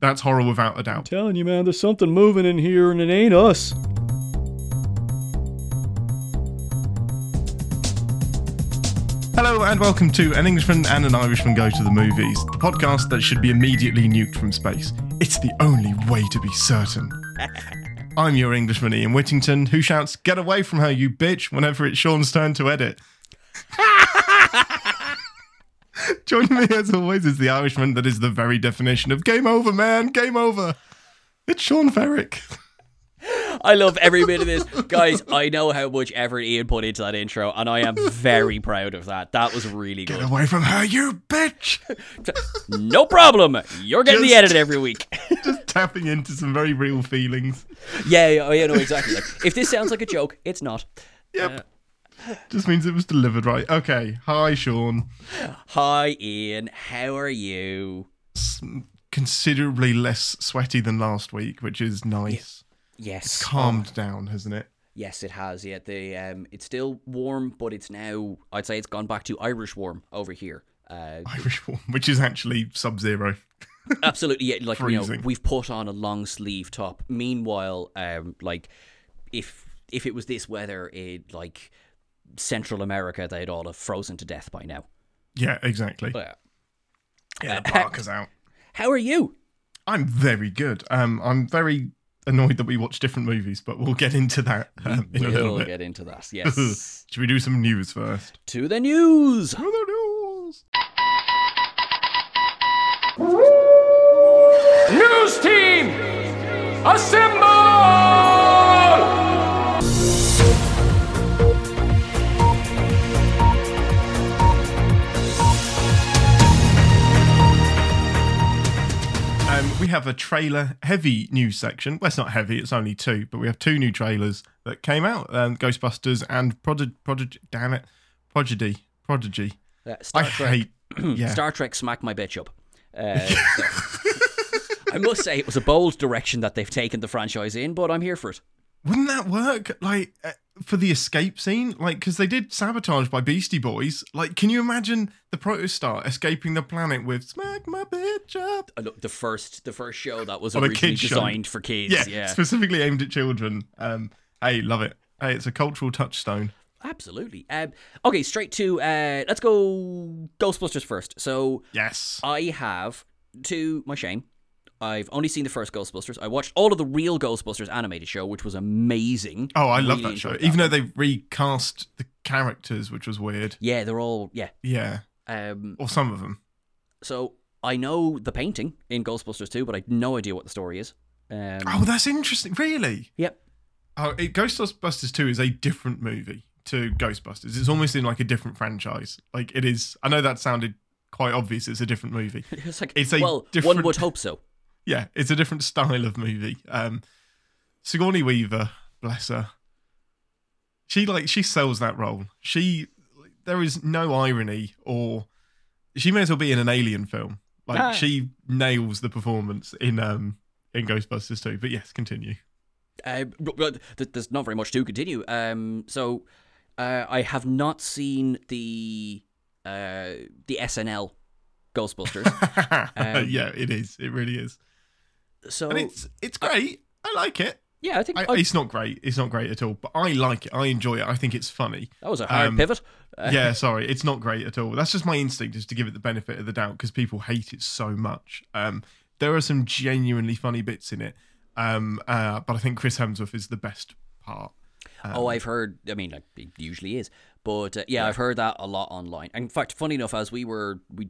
That's horror without a doubt. I'm telling you, man, there's something moving in here and it ain't us. Hello and welcome to An Englishman and an Irishman Go to the Movies, the podcast that should be immediately nuked from space. It's the only way to be certain. I'm your Englishman, Ian Whittington, who shouts, "Get away from her, you bitch," whenever it's Sean's turn to edit. Joining me as always is the Irishman that is the very definition of game over, man, game over. It's Sean Ferrick. I love every bit of this. Guys, I know how much effort Ian put into that intro, and I am very proud of that. That was really good. Get away from her, you bitch! No problem. You're getting the edit every week. Just tapping into some very real feelings. Yeah, no, exactly. Like, if this sounds like a joke, it's not. Yep. Just means it was delivered right. Okay, hi, Sean. Hi, Ian. How are you? Considerably less sweaty than last week, which is nice. Yeah. Yes. It's calmed down, hasn't it? Yes, it has. Yeah, it's still warm, but it's now, I'd say it's gone back to Irish warm over here. Irish warm, which is actually sub-zero. Absolutely, yeah. Like, freezing. You know, we've put on a long sleeve top. Meanwhile, like, if it was this weather in, like, Central America, they'd all have frozen to death by now. Yeah, exactly. But, yeah, the parka's out. How are you? I'm very good. I'm very annoyed that we watch different movies, but we'll get into that in a little bit. We'll get into that, yes. Should we do some news first? To the news! To the news! News team, assemble! We have a trailer heavy news section. Well, it's not heavy, it's only two, but we have two new trailers that came out, Ghostbusters and Prodigy. Star Trek. Star Trek smacked my bitch up. I must say it was a bold direction that they've taken the franchise in, but I'm here for it. Wouldn't that work? Like, for the escape scene? Like, because they did Sabotage by Beastie Boys. Like, can you imagine the Protostar escaping the planet with "Smack My Bitch Up"? Look, the first show that was originally designed for kids. Yeah, specifically aimed at children. Hey, love it. Hey, it's a cultural touchstone. Absolutely. Okay, straight to, let's go Ghostbusters first. So, yes. I have, to my shame, I've only seen the first Ghostbusters. I watched all of the real Ghostbusters animated show, which was amazing. Oh, I love that show. Even though they recast the characters, which was weird. Yeah, they're all, yeah. Yeah. Or some of them. So I know the painting in Ghostbusters 2, but I had no idea what the story is. Oh, that's interesting. Really? Yep. Oh, Ghostbusters 2 is a different movie to Ghostbusters. It's almost in like a different franchise. Like it is, I know that sounded quite obvious. It's a different movie. It's like, it's a different... one would hope so. Yeah, it's a different style of movie. Sigourney Weaver, bless her. She sells that role. There is no irony, or she may as well be in an Alien film. Like she nails the performance in Ghostbusters 2. But yes, continue. There's not very much to continue. So I have not seen the SNL Ghostbusters. Yeah, it is. It really is. So, and it's great. I like it. Yeah, I think it's not great. It's not great at all. But I like it. I enjoy it. I think it's funny. That was a hard pivot. Yeah, sorry, it's not great at all. That's just my instinct, is to give it the benefit of the doubt because people hate it so much. There are some genuinely funny bits in it, but I think Chris Hemsworth is the best part. I've heard. I mean, like, it usually is. But yeah, I've heard that a lot online. In fact, funny enough, as we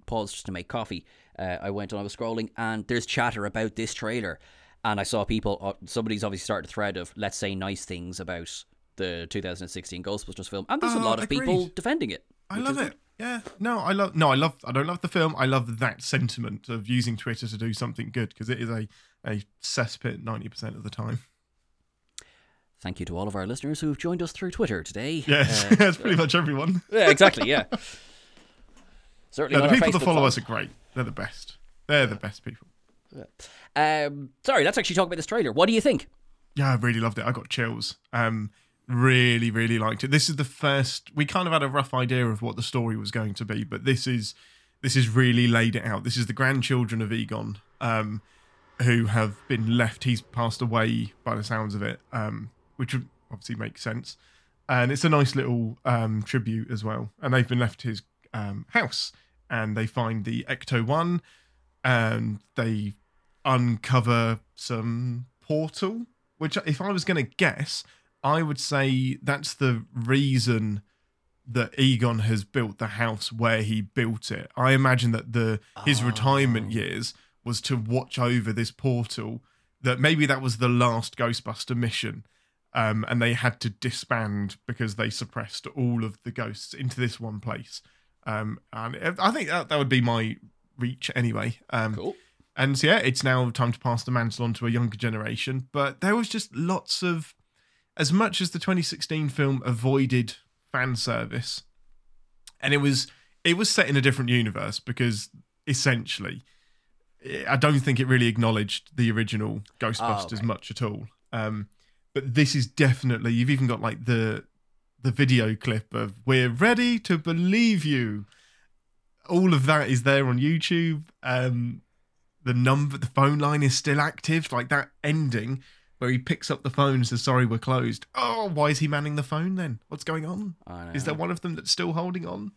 paused to make coffee, I went and I was scrolling, and there's chatter about this trailer, and I saw people. Somebody's obviously started a thread of "Let's say nice things about the 2016 Ghostbusters film," and there's a lot of people defending it. I love it. Yeah, I don't love the film. I love that sentiment of using Twitter to do something good, because it is a cesspit 90% of the time. Thank you to all of our listeners who have joined us through Twitter today. Yes, that's pretty much everyone. Yeah, exactly, yeah. Certainly, the people that follow us are great. They're the best. They're the best people. Yeah. Sorry, let's actually talk about this trailer. What do you think? Yeah, I really loved it. I got chills. Really, really liked it. This is the first... We kind of had a rough idea of what the story was going to be, but this is really laid it out. This is the grandchildren of Egon, who have been left. He's passed away by the sounds of it, which would obviously make sense. And it's a nice little tribute as well. And they've been left his house, and they find the Ecto-1, and they uncover some portal, which if I was going to guess, I would say that's the reason that Egon has built the house where he built it. I imagine that his retirement years was to watch over this portal, that maybe that was the last Ghostbuster mission, and they had to disband because they suppressed all of the ghosts into this one place. And I think that would be my reach anyway. Cool. And so, yeah, it's now time to pass the mantle on to a younger generation. But there was just lots of... As much as the 2016 film avoided fan service, and it was set in a different universe, because essentially I don't think it really acknowledged the original Ghostbusters much at all. But this is definitely... You've even got like the video clip of "We're ready to believe you." All of that is there on YouTube. The phone line is still active. Like that ending where he picks up the phone and says, "Sorry, we're closed." Oh, why is he manning the phone then? What's going on? Is there one of them that's still holding on?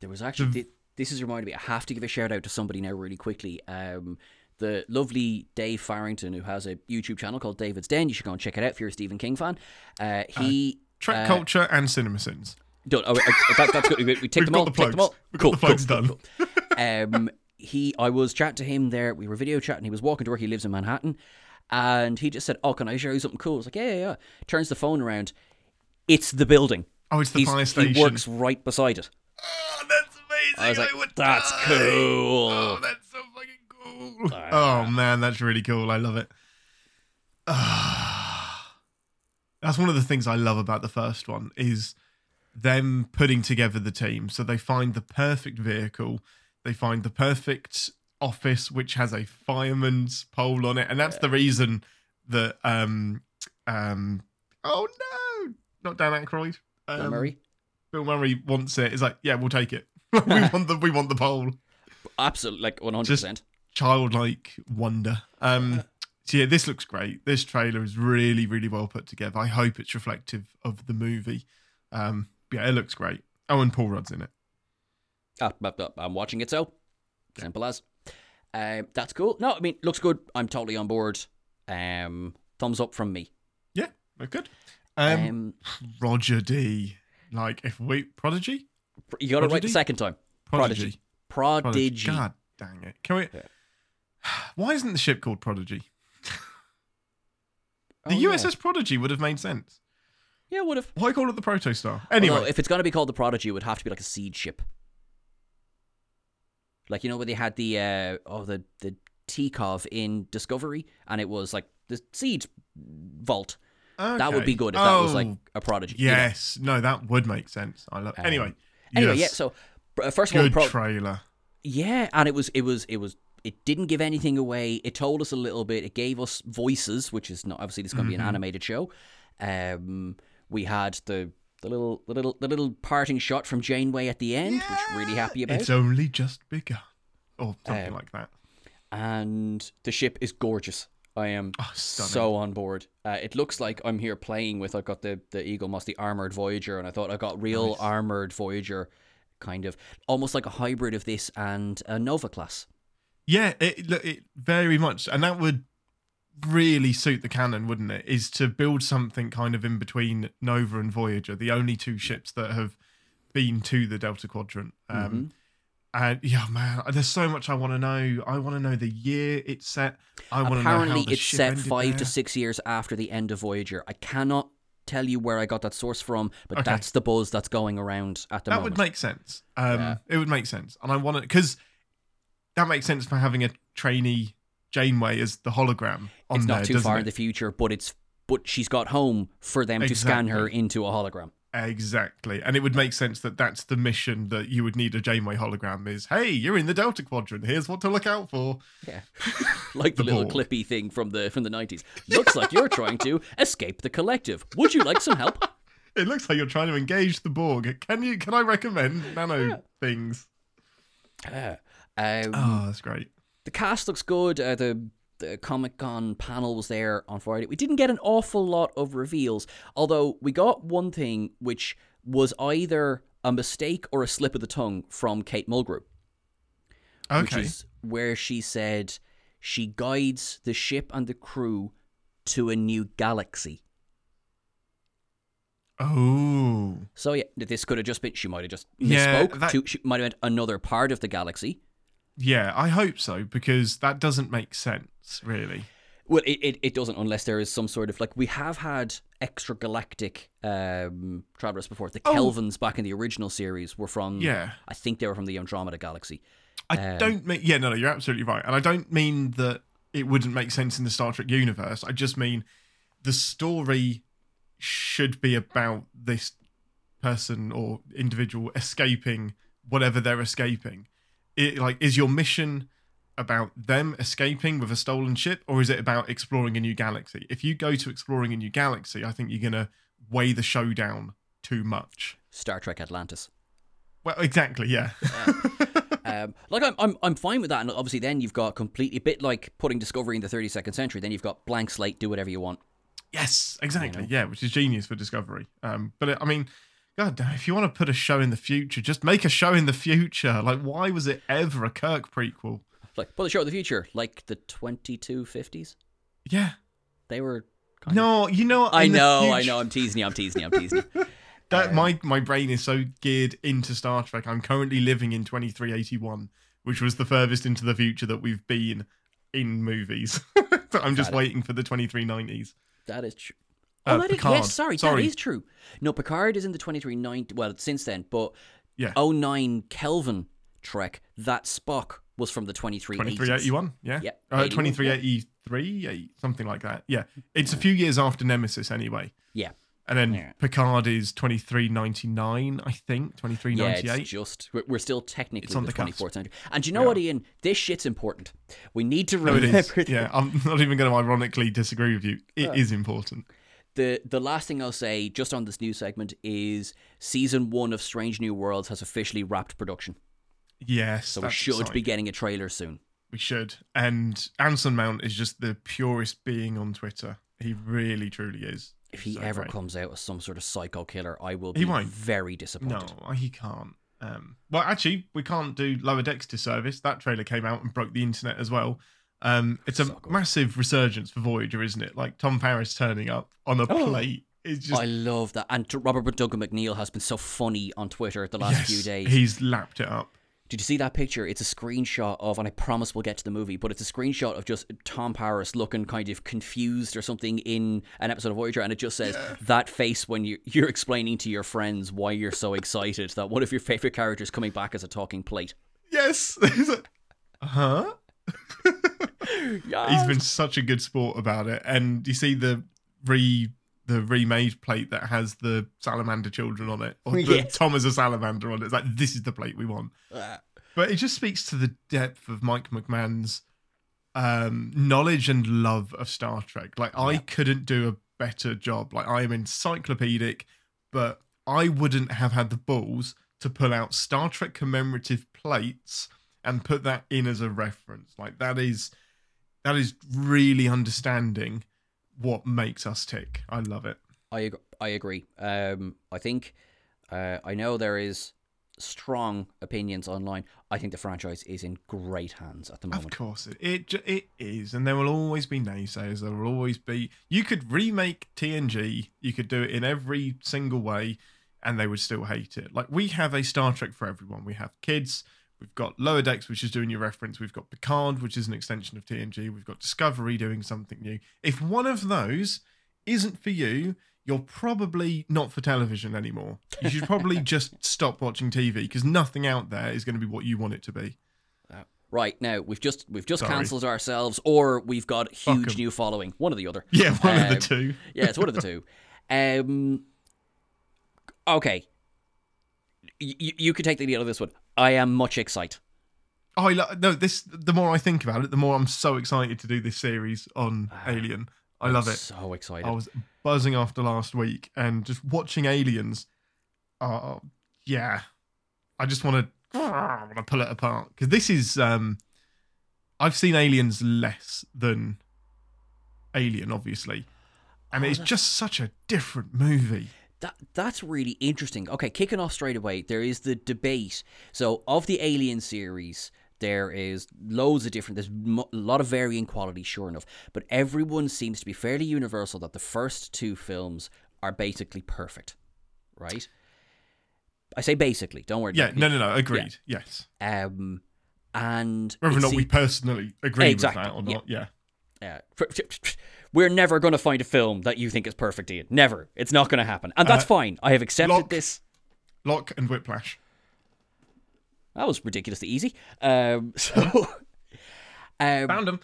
There was actually... This has reminded me, I have to give a shout out to somebody now really quickly. The lovely Dave Farrington, who has a YouTube channel called David's Den. You should go and check it out if you're a Stephen King fan. Trek Culture and CinemaSins. That's good. We take them all. We've got the plugs done. Cool. I was chatting to him there. We were video chatting. He was walking to work. He lives in Manhattan. And he just said, "Oh, can I show you something cool?" I was like, yeah. Turns the phone around. It's the building. Oh, it's the fire station. He works right beside it. Oh, that's amazing. I was like, that's cool. Oh, that's so fucking cool. Oh, man, that's really cool. I love it. That's one of the things I love about the first one, is them putting together the team. So they find the perfect vehicle. They find the perfect office, which has a fireman's pole on it, and that's the reason that not Dan Aykroyd, Bill Murray wants it. It's like, yeah, we'll take it. we want the pole. Absolutely, like 100%. Childlike wonder. So yeah, this looks great. This trailer is really, really well put together. I hope it's reflective of the movie. Yeah, it looks great. Oh, and Paul Rudd's in it. I'm watching it, so simple as. That's cool. No, I mean, looks good. I'm totally on board. Thumbs up from me. Yeah, we're good. Prodigy. Like, if we... Prodigy? You got it right the second time. Prodigy. Prodigy. God dang it. Can we... Yeah. Why isn't the ship called Prodigy? USS Prodigy would have made sense. Yeah, would have. Why call it the Protostar? Anyway. Although, if it's going to be called the Prodigy, it would have to be like a seed ship. Like, you know, where they had the T-Cov in Discovery, and it was like the seed vault. Okay. That would be good if that was like a Prodigy. Yes. You know? No, that would make sense. I love it. Anyway, yeah. So first of all, trailer. Yeah, and it was. It didn't give anything away. It told us a little bit. It gave us voices, which is not obviously. This is going to be an animated show. We had the little parting shot from Janeway at the end, which I'm really happy about. It's only just bigger, or something like that. And the ship is gorgeous. I am so on board. It looks like I'm here playing with... I've got the Eagle Moss, the armored Voyager, and I thought I got real armored Voyager, kind of almost like a hybrid of this and a Nova class. Yeah, it very much, and that would really suit the canon, wouldn't it, is to build something kind of in between Nova and Voyager, the only two ships that have been to the Delta Quadrant. And yeah, man, there's so much I want to know. I want to know the year it's set. I want to know how the ship ended. Apparently it's set 5 to 6 years after the end of Voyager. I cannot tell you where I got that source from, but that's the buzz that's going around at the moment. That would make sense. It would make sense. And I want to, because that makes sense for having a trainee Janeway as the hologram on there. It's not too far in the future, but she's got home for them to scan her into a hologram. Exactly. And it would make sense that that's the mission that you would need a Janeway hologram is, "Hey, you're in the Delta Quadrant. Here's what to look out for." Yeah. Like the little Borg clippy thing from the 90s. Looks like you're trying to escape the collective. Would you like some help? It looks like you're trying to engage the Borg. Can I recommend nano things? That's great. The cast looks good. The The Comic-Con panel was there on Friday. We didn't get an awful lot of reveals, although we got one thing which was either a mistake or a slip of the tongue from Kate Mulgrew. Okay. Which is where she said she guides the ship and the crew to a new galaxy. Oh. So yeah, this could have just been, she might have just misspoke. Yeah, she might have meant another part of the galaxy. Yeah, I hope so, because that doesn't make sense, really. Well, it doesn't, unless there is some sort of, like, we have had extragalactic travelers before. The Kelvins back in the original series were from, I think they were from the Andromeda galaxy. I don't mean, you're absolutely right. And I don't mean that it wouldn't make sense in the Star Trek universe. I just mean the story should be about this person or individual escaping whatever they're escaping. Is your mission about them escaping with a stolen ship, or is it about exploring a new galaxy? If you go to exploring a new galaxy, I think you're going to weigh the show down too much. Star Trek Atlantis. Well, exactly, yeah. I'm fine with that, and obviously then you've got completely, a bit like putting Discovery in the 32nd century, then you've got blank slate, do whatever you want. Yes, exactly, yeah, which is genius for Discovery. God damn, if you want to put a show in the future, just make a show in the future. Like, why was it ever a Kirk prequel? Like, put a show in the future, like the 2250s? Yeah. They were kind of... No, you know... I know, I'm teasing you. That my brain is so geared into Star Trek. I'm currently living in 2381, which was the furthest into the future that we've been in movies. I'm just waiting for the 2390s. That is true. That is true. No, Picard is in the 2390... Well, since then, but 09 Kelvin Trek, that Spock was from the 2380s. 2381, yeah. 2383, something like that. Yeah, it's a few years after Nemesis anyway. Yeah. And then Picard is 2399, I think, 2398. Yeah, it's just... We're still technically it's on the 24th century. And do you know what, Ian? This shit's important. We need to remember this. Yeah, I'm not even going to ironically disagree with you. It is important. The last thing I'll say just on this news segment is season 1 of Strange New Worlds has officially wrapped production. Yes. So we should be getting a trailer soon. We should. And Anson Mount is just the purest being on Twitter. He really, truly is. If he ever comes out as some sort of psycho killer, I will be very disappointed. No, he can't. Well, actually, we can't do Lower Decks disservice. That trailer came out and broke the internet as well. It's a massive resurgence for Voyager, isn't it? Like Tom Paris turning up on a plate. It's just... I love that. And Robert Duncan McNeil has been so funny on Twitter the last few days. He's lapped it up. Did you see that picture? It's a screenshot of, and I promise we'll get to the movie, but it's a screenshot of just Tom Paris looking kind of confused or something in an episode of Voyager, and it just says, that face when you're explaining to your friends why you're so excited that one of your favourite characters coming back as a talking plate. Yes! Huh? Yes. He's been such a good sport about it, and you see the remade plate that has the salamander children on it, or Tom as a salamander on it. It's like, this is the plate we want. But it just speaks to the depth of Mike McMahon's knowledge and love of Star Trek. Like, I couldn't do a better job. Like, I am encyclopedic, but I wouldn't have had the balls to pull out Star Trek commemorative plates and put that in as a reference. Like, that is really understanding what makes us tick. I love it. I agree. I think, I know there is strong opinions online. I think the franchise is in great hands at the moment. Of course, it is. And there will always be naysayers. There will always be... You could remake TNG. You could do it in every single way, and they would still hate it. Like, we have a Star Trek for everyone. We have kids. We've got Lower Decks, which is doing your reference. We've got Picard, which is an extension of TNG. We've got Discovery doing something new. If one of those isn't for you, you're probably not for television anymore. You should probably just stop watching TV, because nothing out there is going to be what you want it to be. Right, now, we've just cancelled ourselves, or we've got huge new following. One or the other. Yeah, one of the two. Yeah, it's one of the two. Okay. You could take the lead on this one. I am much excited. The more I think about it, the more I'm so excited to do this series on Alien. I love it. So excited. I was buzzing after last week and just watching Aliens. I just want to pull it apart, because this is I've seen Aliens less than Alien, obviously. And it's just such a different movie. That's really interesting. Okay, kicking off straight away, there is the debate. So, of the Alien series, there is loads of different... There's a lot of varying quality, sure enough. But everyone seems to be fairly universal that the first two films are basically perfect, right? I say basically, don't worry. Yeah, no, agreed, yeah. Yes. And whether or not we personally agree exactly, with that or not, yeah. We're never going to find a film that you think is perfect, Ian. Never. It's not going to happen. And that's fine. I have accepted this. Locke and Whiplash. That was ridiculously easy. Found them.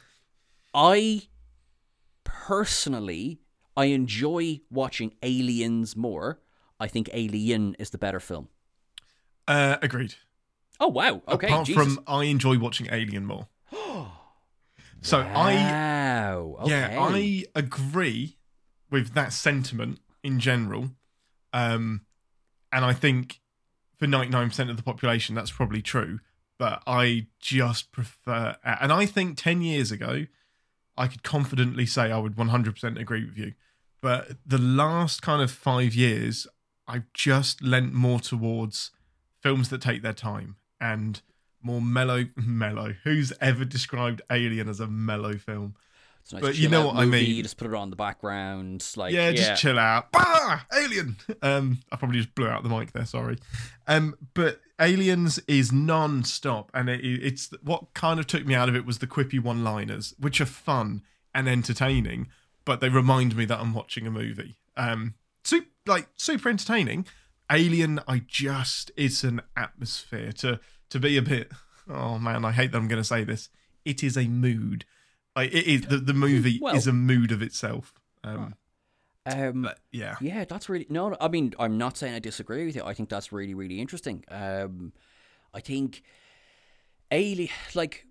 I personally, I enjoy watching Aliens more. I think Alien is the better film. Agreed. Oh, wow. Okay. Apart from I enjoy watching Alien more. So I agree with that sentiment in general, and I think for 99% of the population that's probably true. But I just prefer, and I think 10 years ago, I could confidently say I would 100% agree with you. But the last kind of 5 years, I've just lent more towards films that take their time and. More mellow. Who's ever described Alien as a mellow film? It's nice, but you know what I mean. You just put it on the background, like just chill out. Bah! Alien. I probably just blew out the mic there. Sorry. But Aliens is non-stop, and it's what kind of took me out of it was the quippy one-liners, which are fun and entertaining, but they remind me that I'm watching a movie. Super entertaining. Alien, it's an atmosphere to be a bit, oh man, I hate that I'm going to say this. It is a mood. It is the movie is a mood of itself. Yeah, that's really no. I mean, I'm not saying I disagree with you. I think that's really, really interesting. I think Alien, we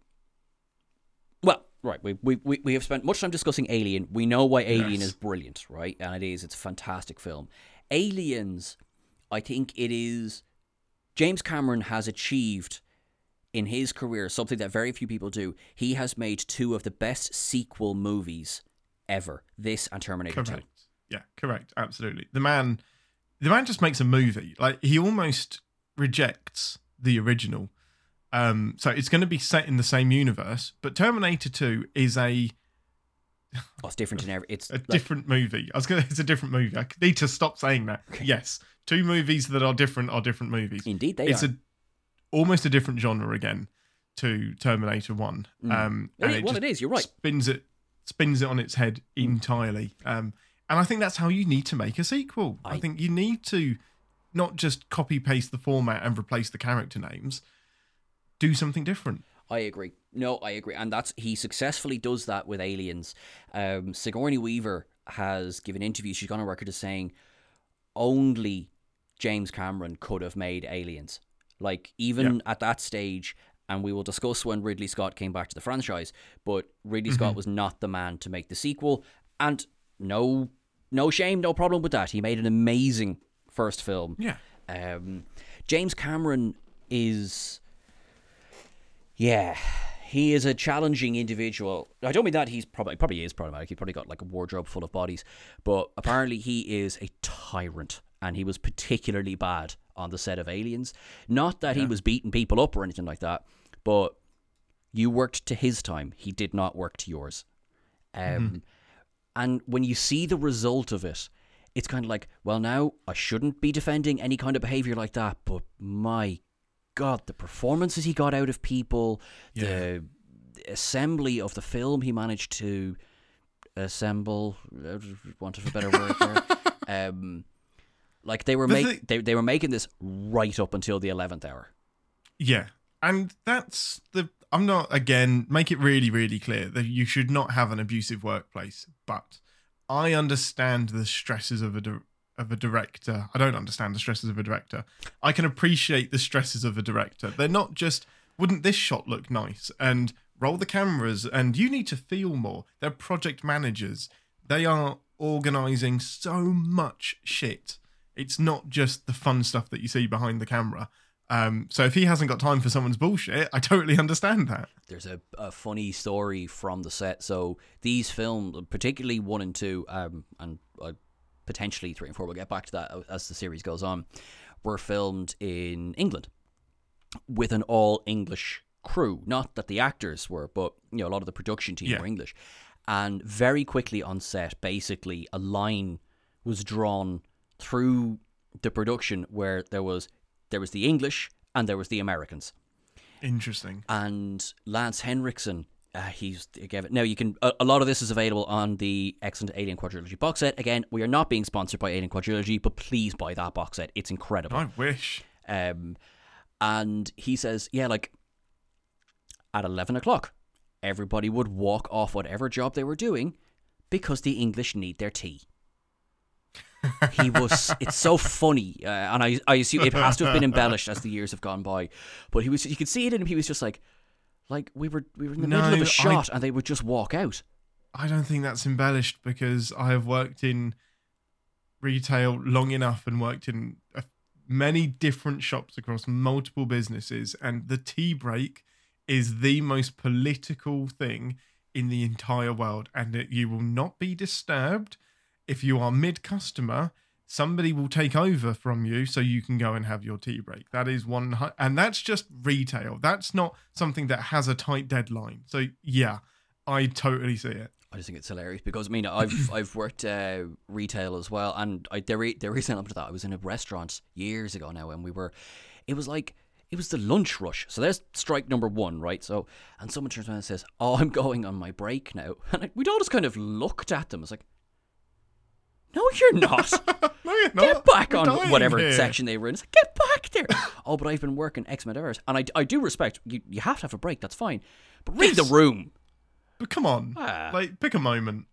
have spent much time discussing Alien. We know why Alien is brilliant, right? And it's a fantastic film. Aliens, I think it is. James Cameron has achieved in his career something that very few people do. He has made two of the best sequel movies ever. This and Terminator 2. Yeah, correct. Absolutely. The man just makes a movie. Like, he almost rejects the original. So it's going to be set in the same universe, but Terminator 2 is a... Oh, it's different in every... different movie. It's a different movie. I need to stop saying that. Yes. Two movies that are different movies. Indeed, they are. It's almost a different genre again to Terminator 1. It is, you're right. Spins it on its head entirely. And I think that's how you need to make a sequel. I think you need to not just copy-paste the format and replace the character names. Do something different. I agree. No, I agree. And he successfully does that with Aliens. Sigourney Weaver has given interviews. She's gone on record as saying only James Cameron could have made Aliens. At that stage, and we will discuss when Ridley Scott came back to the franchise, but Ridley Scott was not the man to make the sequel. And no shame, no problem with that. He made an amazing first film. Yeah. James Cameron is... Yeah, he is a challenging individual. I don't mean that he's probably is problematic. He probably got a wardrobe full of bodies, but apparently he is a tyrant, and he was particularly bad on the set of Aliens. Not that he was beating people up or anything like that, but you worked to his time. He did not work to yours. And when you see the result of it, it's kind of like, well, now I shouldn't be defending any kind of behavior like that, but my God, the performances he got out of people, the assembly of the film he managed to assemble, I want of a better word there. They were making this right up until the 11th hour. Yeah. And make it really, really clear that you should not have an abusive workplace, but I understand the stresses of a director. I don't understand the stresses of a director. I can appreciate the stresses of a director. They're not just, wouldn't this shot look nice? And roll the cameras, and you need to feel more. They're project managers. They are organising so much shit. It's not just the fun stuff that you see behind the camera. So if he hasn't got time for someone's bullshit, I totally understand that. There's a funny story from the set. So these films, particularly 1 and 2, and potentially 3 and 4, we'll get back to that as the series goes on, were filmed in England with an all-English crew. Not that the actors were, but you know, a lot of the production team were English. And very quickly on set, basically, a line was drawn through the production where there was the English and there was the Americans. Interesting. And Lance Henriksen, now you can, a lot of this is available on the excellent Alien Quadrilogy box set. Again, we are not being sponsored by Alien Quadrilogy, but please buy that box set. It's incredible. I wish. And he says, at 11 o'clock, everybody would walk off whatever job they were doing because the English need their tea. He was, it's so funny, and I assume it has to have been embellished as the years have gone by, but you could see it in him. He was just like we were in the middle of a shot and they would just walk out. I don't think that's embellished, because I have worked in retail long enough and worked in many different shops across multiple businesses, and the tea break is the most political thing in the entire world, and that you will not be disturbed. If you are mid-customer, somebody will take over from you so you can go and have your tea break. That is one, and that's just retail. That's not something that has a tight deadline. So yeah, I totally see it. I just think it's hilarious because, I mean, I've worked retail as well, and there is an element to that. I was in a restaurant years ago now, and it was the lunch rush. So there's strike number one, right? So, and someone turns around and says, "Oh, I'm going on my break now," and we'd all just kind of looked at them. It's like, "No, you're not." "No, you're not. Get back on whatever section they were in." It's like, "Get back there." "Oh, but I've been working X amount of hours." And I do respect, you have to have a break, that's fine. But read the room. But come on. Pick a moment.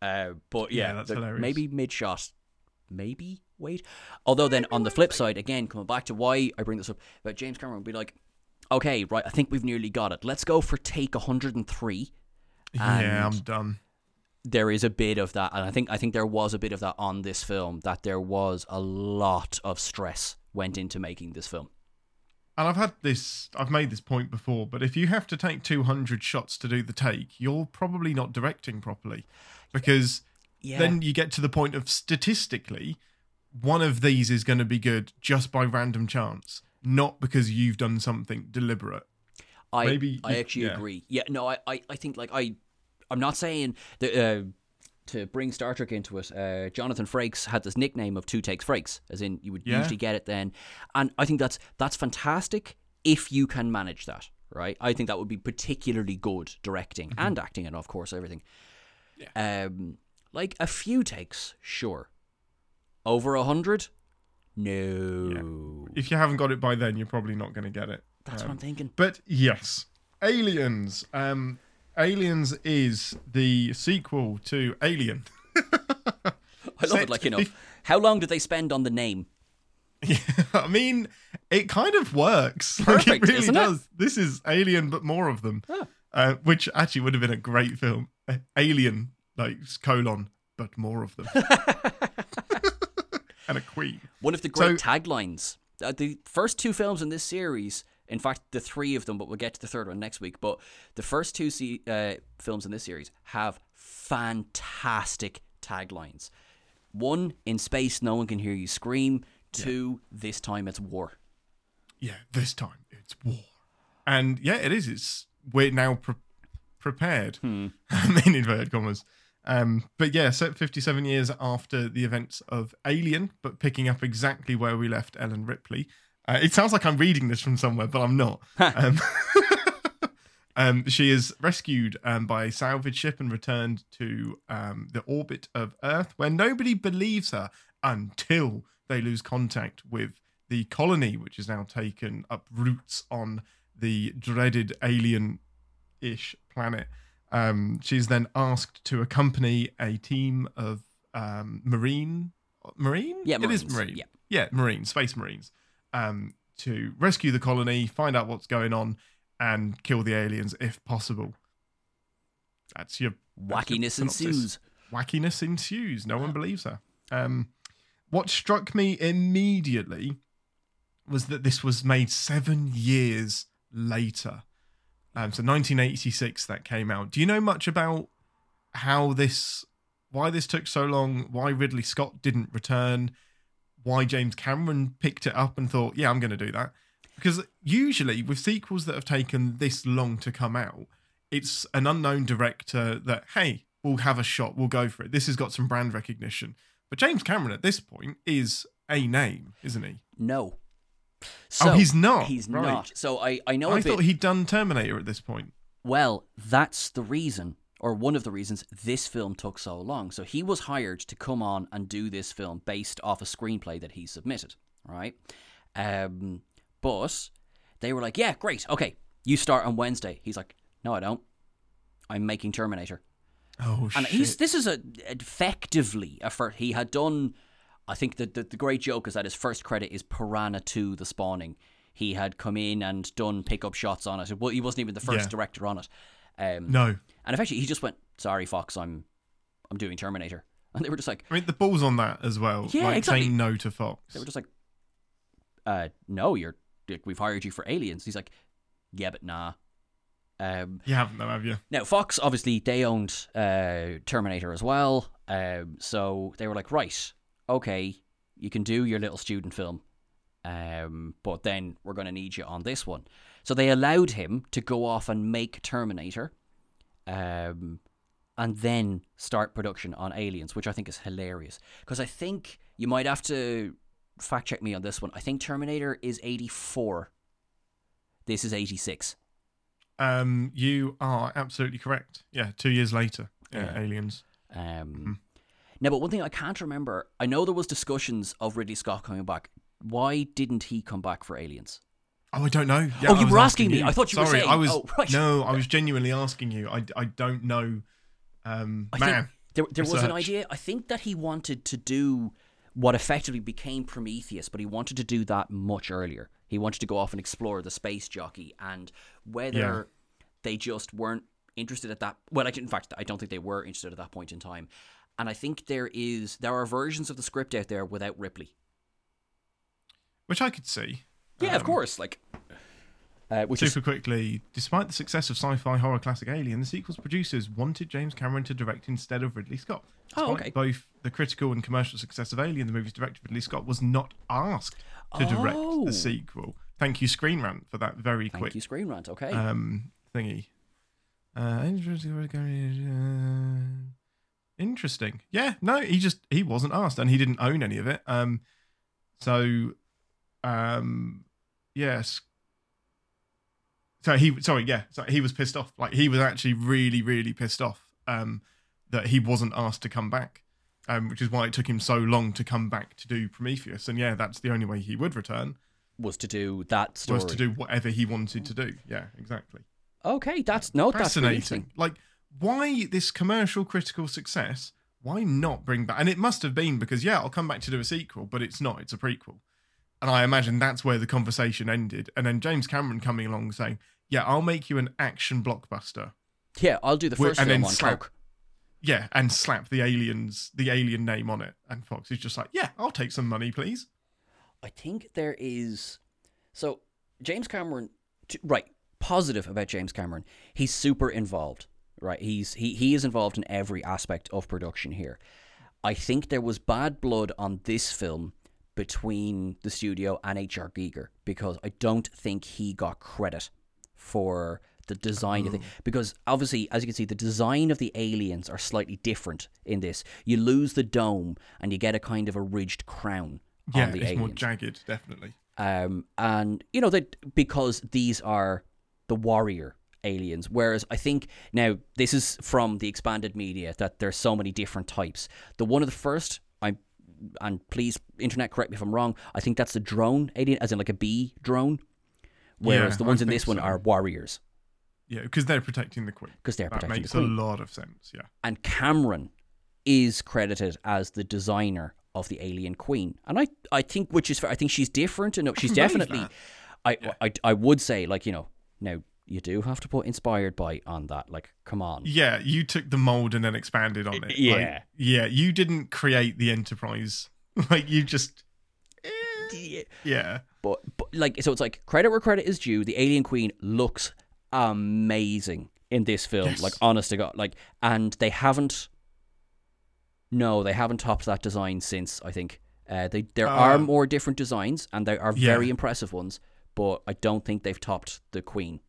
But yeah, that's hilarious. Maybe mid-shot. Maybe wait. Although then on the flip side, again, coming back to why I bring this up, about James Cameron would be like, "Okay, right, I think we've nearly got it. Let's go for take 103. Yeah, I'm done. There is a bit of that, and I think there was a bit of that on this film, that there was a lot of stress went into making this film. And I've made this point before, but if you have to take 200 shots to do the take, you're probably not directing properly, because then you get to the point of, statistically, one of these is going to be good just by random chance, not because you've done something deliberate. I actually agree. Yeah, no, I think I'm not saying that, to bring Star Trek into it, Jonathan Frakes had this nickname of Two Takes Frakes, as in you would usually get it then. And I think that's fantastic if you can manage that, right? I think that would be particularly good directing and acting and, of course, everything. Yeah. A few takes, sure. Over 100? No. Yeah. If you haven't got it by then, you're probably not going to get it. That's what I'm thinking. But yes, Aliens. Aliens is the sequel to Alien. I love it, how long did they spend on the name? Yeah, I mean, it kind of works. Perfect, it really does. This is Alien, but more of them, which actually would have been a great film. Alien, but more of them. And a queen. One of the great taglines. The first two films in this series... In fact, the three of them, but we'll get to the third one next week. But the first two films in this series have fantastic taglines. One, in space, no one can hear you scream. Two, this time it's war. Yeah, this time it's war. And yeah, it is. We're now prepared. In inverted commas. But yeah, set 57 years after the events of Alien, but picking up exactly where we left Ellen Ripley. It sounds like I'm reading this from somewhere, but I'm not. She is rescued by a salvage ship and returned to the orbit of Earth, where nobody believes her until they lose contact with the colony, which has now taken up roots on the dreaded alien-ish planet. She's then asked to accompany a team of Marine? Yeah, Marines. It is Marine. Yeah, Marines, Space Marines. To rescue the colony, find out what's going on, and kill the aliens if possible. Wackiness ensues. Wackiness ensues. No one believes her. What struck me immediately was that this was made 7 years later. So 1986 that came out. Do you know much about how this, why this took so long, why Ridley Scott didn't return, why James Cameron picked it up and thought, yeah, I'm going to do that? Because usually with sequels that have taken this long to come out, it's an unknown director that, hey, we'll have a shot, we'll go for it. This has got some brand recognition. But James Cameron at this point is a name, isn't he? No. So, oh, he's not? He's right. Not. So I know a bit. I thought he'd done Terminator at this point. Well, that's the reason, or one of the reasons, this film took so long. So he was hired to come on and do this film based off a screenplay that he submitted, right? But they were like, yeah, great, okay, you start on Wednesday. He's like, no, I don't. I'm making Terminator. Oh, shit. And this is effectively a first. He had done, I think the great joke is that his first credit is Piranha 2, The Spawning. He had come in and done pickup shots on it. Well, he wasn't even the first director on it. No. And eventually he just went, sorry, Fox, I'm doing Terminator. And they were just like... I mean, the ball's on that as well. Yeah, like, exactly. Saying no to Fox. They were just like, no, we've hired you for Aliens. He's like, yeah, but nah. You haven't though, have you? Now, Fox, obviously, they owned Terminator as well. So they were like, right, okay, you can do your little student film. But then we're going to need you on this one. So they allowed him to go off and make Terminator and then start production on Aliens, which I think is hilarious. Because I think you might have to fact check me on this one. I think Terminator is 84. This is 86. You are absolutely correct. Yeah, 2 years later. Yeah. Aliens. Now, but one thing I can't remember, I know there was discussions of Ridley Scott coming back. Why didn't he come back for Aliens? Oh, I don't know. Yeah, oh, you were asking me. I thought you were saying. I was, oh, right. No, I was genuinely asking you. I don't know. There was an idea. I think that he wanted to do what effectively became Prometheus, but he wanted to do that much earlier. He wanted to go off and explore the space jockey, and whether they just weren't interested at that... Well, in fact, I don't think they were interested at that point in time. And I think there are versions of the script out there without Ripley. Which I could see. Yeah, of course. Like, quickly, despite the success of sci-fi horror classic Alien, the sequel's producers wanted James Cameron to direct instead of Ridley Scott. Despite both the critical and commercial success of Alien, the movie's director Ridley Scott was not asked to direct the sequel. Thank you, Screen Rant, for that very quick. Thank you, Screen Rant. Okay. Thingy. Interesting. Yeah. No, he wasn't asked, and he didn't own any of it. Yes. So he was pissed off. Like, he was actually really, really pissed off that he wasn't asked to come back, which is why it took him so long to come back to do Prometheus. And yeah, that's the only way he would return. Was to do that story. Was to do whatever he wanted to do. Yeah, exactly. Okay, that's fascinating. Like, why this commercial critical success? Why not bring back? And it must have been because, yeah, I'll come back to do a sequel, but it's not. It's a prequel. And I imagine that's where the conversation ended. And then James Cameron coming along saying, yeah, I'll make you an action blockbuster. Yeah, I'll do the first film on Coke. Yeah, and slap the Alien name on it. And Fox is just like, yeah, I'll take some money, please. I think there is... So, James Cameron... Right, positive about James Cameron. He's super involved, right? He is involved in every aspect of production here. I think there was bad blood on this film between the studio and H.R. Giger, because I don't think he got credit for the design of it. Because obviously, as you can see, the design of the aliens are slightly different in this. You lose the dome and you get a kind of a ridged crown on the aliens. Yeah, it's more jagged, definitely. And, you know, because these are the warrior aliens, whereas I think, now, this is from the expanded media, that there's so many different types. The one of the first... And please, internet, correct me if I'm wrong. I think that's the drone alien, as in like a bee drone. Whereas the ones in this one are warriors. Yeah, because they're protecting the queen. That makes a lot of sense, yeah. And Cameron is credited as the designer of the Alien Queen. And I think, which is fair, I think she's different. And she's definitely... I would say, like, you know, now you do have to put inspired by on that. Like, come on. Yeah, you took the mold and then expanded on it. Yeah. Like, yeah, you didn't create the Enterprise. Like, you just... Yeah. But like, so it's like, credit where credit is due. The Alien Queen looks amazing in this film. Yes. Like, honest to God. Like, and they haven't. No, they haven't topped that design since, I think. There are more different designs, and there are very impressive ones, but I don't think they've topped the Queen.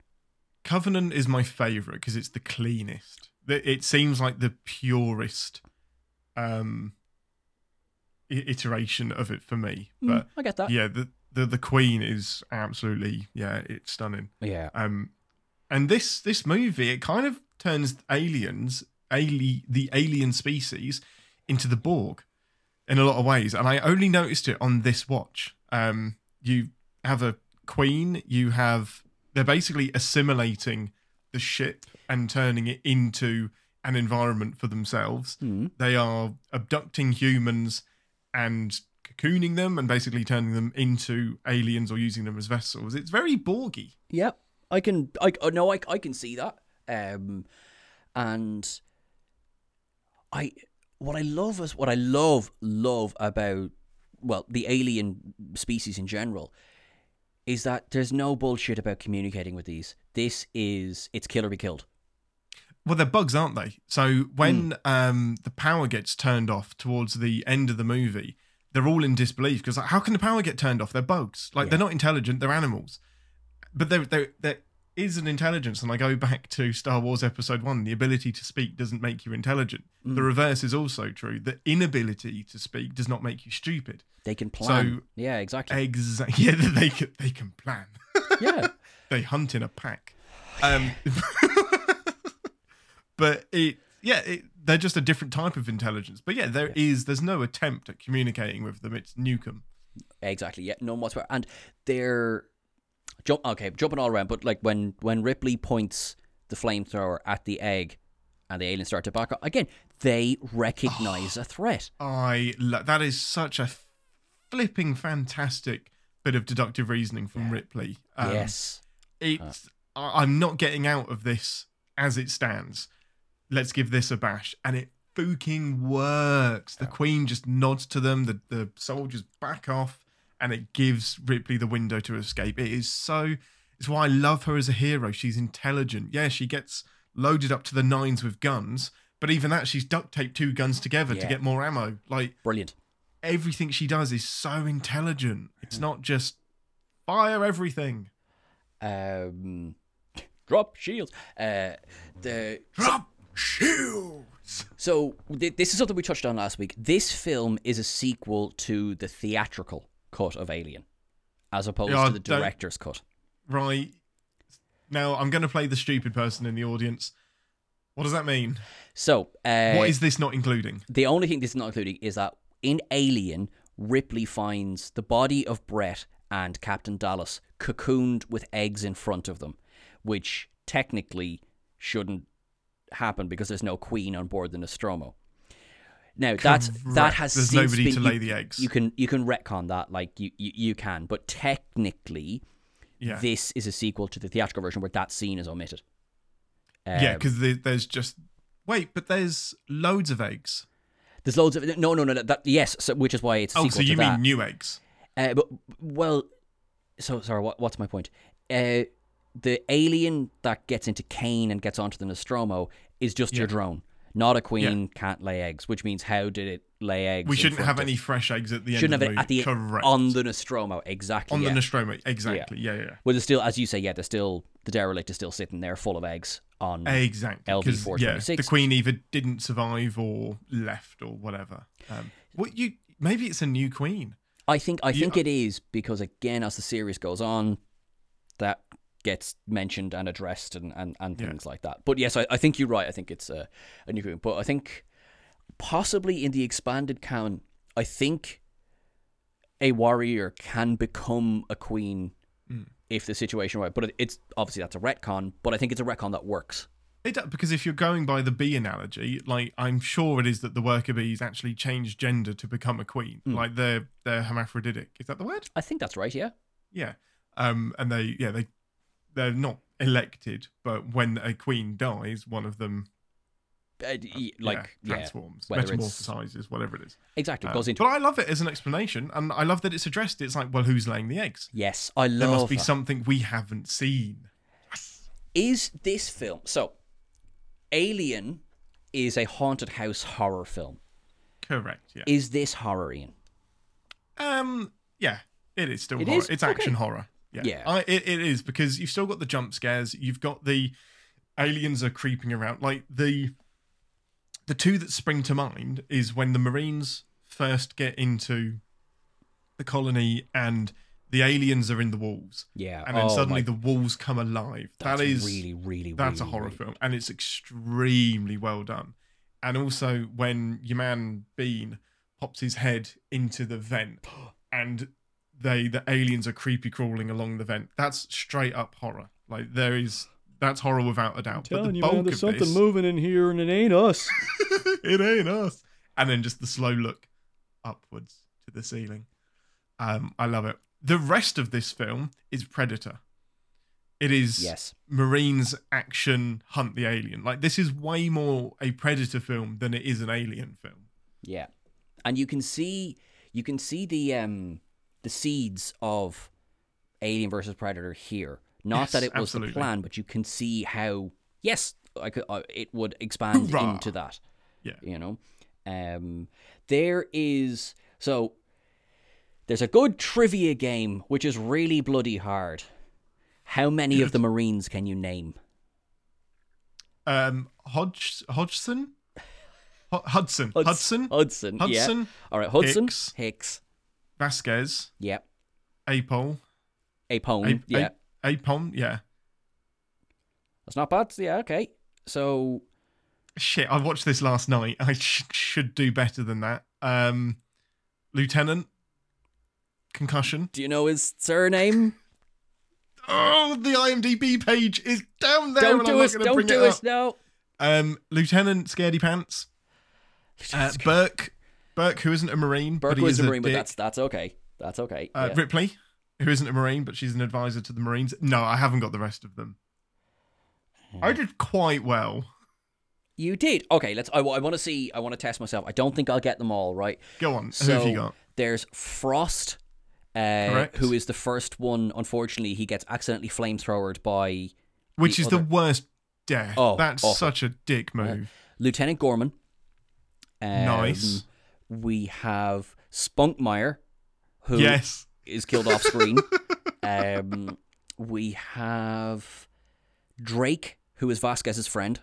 Covenant is my favourite because it's the cleanest. It seems like the purest iteration of it for me. But I get that. Yeah, the Queen is absolutely, it's stunning. Yeah. And this movie, it kind of turns the alien species into the Borg in a lot of ways. And I only noticed it on this watch. You have a queen, they're basically assimilating the ship and turning it into an environment for themselves. Mm. They are abducting humans and cocooning them and basically turning them into aliens or using them as vessels. It's very Borgy. Yep. I can see that. And what I love about, well, the alien species in general is that there's no bullshit about communicating with these. It's kill or be killed. Well, they're bugs, aren't they? So when the power gets turned off towards the end of the movie, they're all in disbelief because, like, how can the power get turned off? They're bugs. Like, they're not intelligent, they're animals. But they're is an intelligence, and I go back to Star Wars Episode 1, the ability to speak doesn't make you intelligent. Mm. The reverse is also true. The inability to speak does not make you stupid. They can plan. So, yeah, exactly. Yeah, they can plan. Yeah. They hunt in a pack. But they're just a different type of intelligence. But yeah, there's no attempt at communicating with them. It's nuke them. Exactly, yeah, none whatsoever. And they're... jumping all around, but like when Ripley points the flamethrower at the egg and the aliens start to back up, again, they recognize a threat. That is such a flipping fantastic bit of deductive reasoning from Ripley. Yes. I'm not getting out of this as it stands. Let's give this a bash. And it fucking works. The Queen just nods to them. The soldiers back off. And it gives Ripley the window to escape. It's why I love her as a hero. She's intelligent. Yeah, she gets loaded up to the nines with guns, but even that, she's duct taped two guns together to get more ammo. Like, brilliant. Everything she does is so intelligent. It's not just fire everything. Drop shields. Drop shields. So this is something we touched on last week. This film is a sequel to the theatrical cut of Alien, as opposed to the director's cut. Right. Now, I'm going to play the stupid person in the audience. What does that mean? So, what is this not including? The only thing this is not including is that in Alien, Ripley finds the body of Brett and Captain Dallas cocooned with eggs in front of them, which technically shouldn't happen because there's no queen on board the Nostromo. Now, there's nobody to lay the eggs. You can retcon that, like you can, but technically, this is a sequel to the theatrical version where that scene is omitted. Because there's loads of eggs. There's loads of which is why it's a sequel to that. Oh, so you mean new eggs? Sorry, what's my point? The alien that gets into Kane and gets onto the Nostromo is just your drone. Not a queen can't lay eggs, which means how did it lay eggs? We shouldn't have any fresh eggs at the end of the movie. Correct. On the Nostromo, exactly. On the Nostromo, exactly. Yeah. Well, there's still, as you say, there's still, the derelict is still sitting there full of eggs on LV-426. Yeah, the Queen either didn't survive or left or whatever. Maybe it's a new Queen. I think it is, because again, as the series goes on, that gets mentioned and addressed and things like that. But yes, I think you're right. I think it's a new group. But I think possibly in the expanded canon, I think a warrior can become a queen if the situation right. But it's obviously, that's a retcon, but I think it's a retcon that works. It does, because if you're going by the bee analogy, like, I'm sure it is that the worker bees actually change gender to become a queen. Like, they're hermaphroditic. Is that the word? I think that's right, yeah. Yeah. And they're not elected, but when a queen dies, one of them Transforms, metamorphosizes, whatever it is. Exactly. Goes into. But I love it as an explanation, and I love that it's addressed. It's like, well, who's laying the eggs? Yes, I love. There must be something we haven't seen. Yes. Is this film so? Alien is a haunted house horror film. Correct. Yeah. Is this horror, Ian? Yeah, it is still. It horror. Is? It's action horror. Yeah. It is, because you've still got the jump scares. You've got the aliens are creeping around. Like the two that spring to mind is when the Marines first get into the colony and the aliens are in the walls. Yeah. And then suddenly the walls come alive. That's really a horror film, and it's extremely well done. And also when your man Bean pops his head into the vent and the aliens are creepy crawling along the vent. That's straight up horror. Like that's horror without a doubt. But the bulk of this, there's something moving in here and it ain't us. It ain't us. And then just the slow look upwards to the ceiling. I love it. The rest of this film is Predator. It is Marines action hunt the alien. Like this is way more a Predator film than it is an Alien film. Yeah. And you can see the seeds of Alien versus Predator here. Not that it was absolutely the plan, but you can see how it would expand into that. Yeah, you know, there's a good trivia game which is really bloody hard. How many of the Marines can you name? Hodgson. Hudson. Yeah. All right, Hudson. Hicks. Vasquez. Yep. Apone. Yeah. Apone. Yeah. That's not bad. Yeah. Okay. So. Shit! I watched this last night. I should do better than that. Lieutenant. Concussion. Do you know his surname? The IMDb page is down there. Don't do it now. Lieutenant Scaredy Pants. Burke, who isn't a Marine. Burke is a Marine, but that's okay. That's okay. Yeah. Ripley, who isn't a Marine, but she's an advisor to the Marines. No, I haven't got the rest of them. I did quite well. You did. Okay, let's. I want to see. I want to test myself. I don't think I'll get them all right. Go on. So, who have you got? There's Frost, who is the first one. Unfortunately, he gets accidentally flamethrowered by. Which is the worst death. Oh, that's awful. Such a dick move. Lieutenant Gorman. Nice. We have Spunkmeyer, who is killed off screen. We have Drake, who is Vasquez's friend.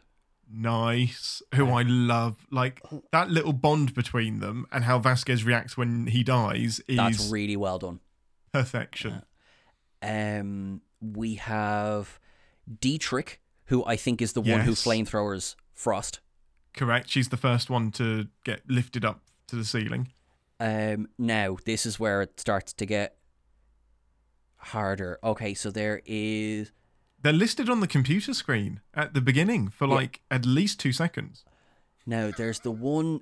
Nice. Who I love. Like, that little bond between them and how Vasquez reacts when he dies is... That's really well done. Perfection. Yeah. We have Dietrich, who I think is the one who flamethrowers Frost. Correct. She's the first one to get lifted up to the ceiling. Now, this is where it starts to get harder. Okay, so there is... They're listed on the computer screen at the beginning for, at least 2 seconds. Now, there's the one...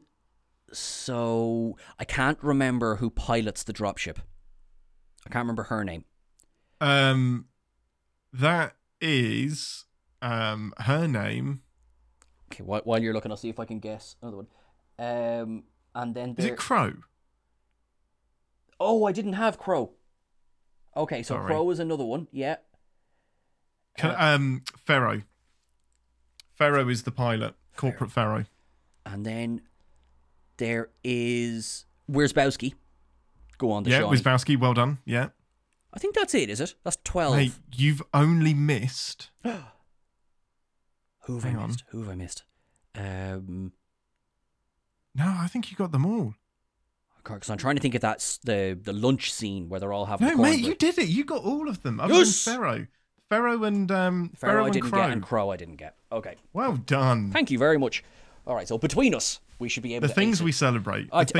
So, I can't remember who pilots the dropship. I can't remember her name. That is... her name... Okay, while you're looking, I'll see if I can guess another one. And then is it Crow? Oh, I didn't have Crow. Okay, so sorry. Crow is another one. Yeah. Pharaoh. Pharaoh is the pilot. Corporate Pharaoh. And then there is Wierzbowski. Go on, Shawnee. Wierzbowski. Well done. Yeah. I think that's it. Is it? That's 12. Mate, you've only missed. Who have I missed? No, I think you got them all. Because I'm trying to think of that the lunch scene where they're all having. No, mate, you did it. You got all of them. Other than Pharaoh. Pharaoh and Crow. Crow I didn't get. Okay. Well done. Thank you very much. All right, so between us, we should be able to... The things we celebrate. It's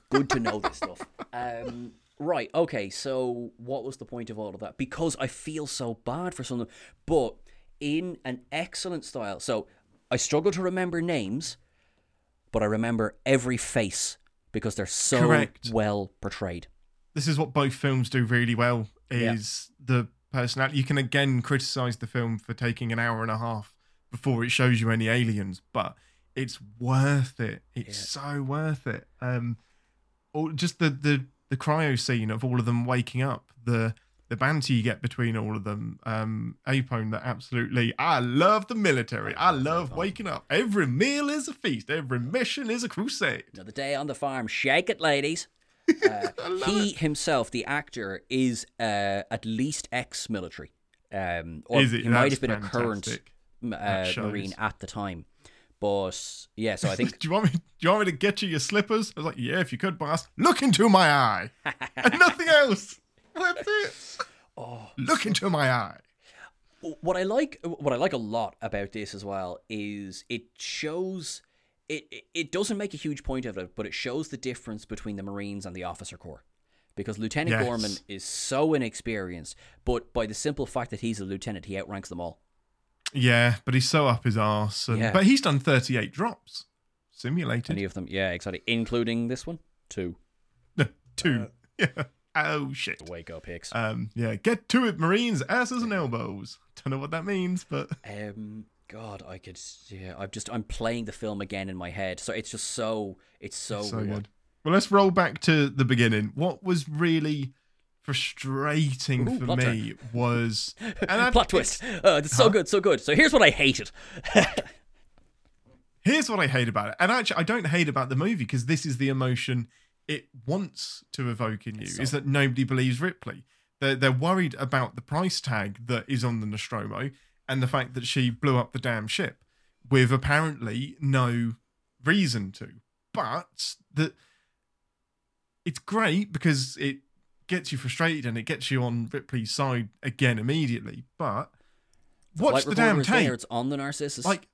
good to know this stuff. Right, okay, so what was the point of all of that? Because I feel so bad for some of them, but... in an excellent style. So I struggle to remember names, but I remember every face because they're so well portrayed. This is what both films do really well, is the personality. You can, again, criticize the film for taking an hour and a half before it shows you any aliens, but it's worth it. It's so worth it. Or just the cryo scene of all of them waking up, the banter you get between all of them. Apone, that absolutely, I love the military. I love waking up. Every meal is a feast. Every mission is a crusade. Another day on the farm. Shake it, ladies. He himself, the actor, is at least ex-military. Or is it? He might have been fantastic. A current Marine at the time. But yeah, so I think. Do you want me to get you your slippers? I was like, yeah, if you could, boss. Look into my eye, and nothing else. That's it. Oh, look into my eye. What I like a lot about this as well is it shows. It doesn't make a huge point of it, but it shows the difference between the Marines and the officer corps. Because Lieutenant Gorman is so inexperienced, but by the simple fact that he's a lieutenant, he outranks them all. Yeah, but he's so up his arse. But he's done 38 drops. Simulated. Any of them. Yeah, exactly. Including this one. Two. Yeah. Oh, shit. Wake up, Hicks. Get to it, Marines. Asses and elbows. Don't know what that means, but... God, I could... Yeah, I'm playing the film again in my head. So it's just so... It's so good. Well, let's roll back to the beginning. What was really... frustrating for me was plot twist. It's so good. So here's what I hated. Here's what I hate about it. And actually, I don't hate about the movie, because this is the emotion it wants to evoke in you. Is that nobody believes Ripley? They're worried about the price tag that is on the Nostromo and the fact that she blew up the damn ship with apparently no reason to. But it's great because it gets you frustrated and it gets you on Ripley's side again immediately, but watch the damn tape. It's on the Narcissus. Like,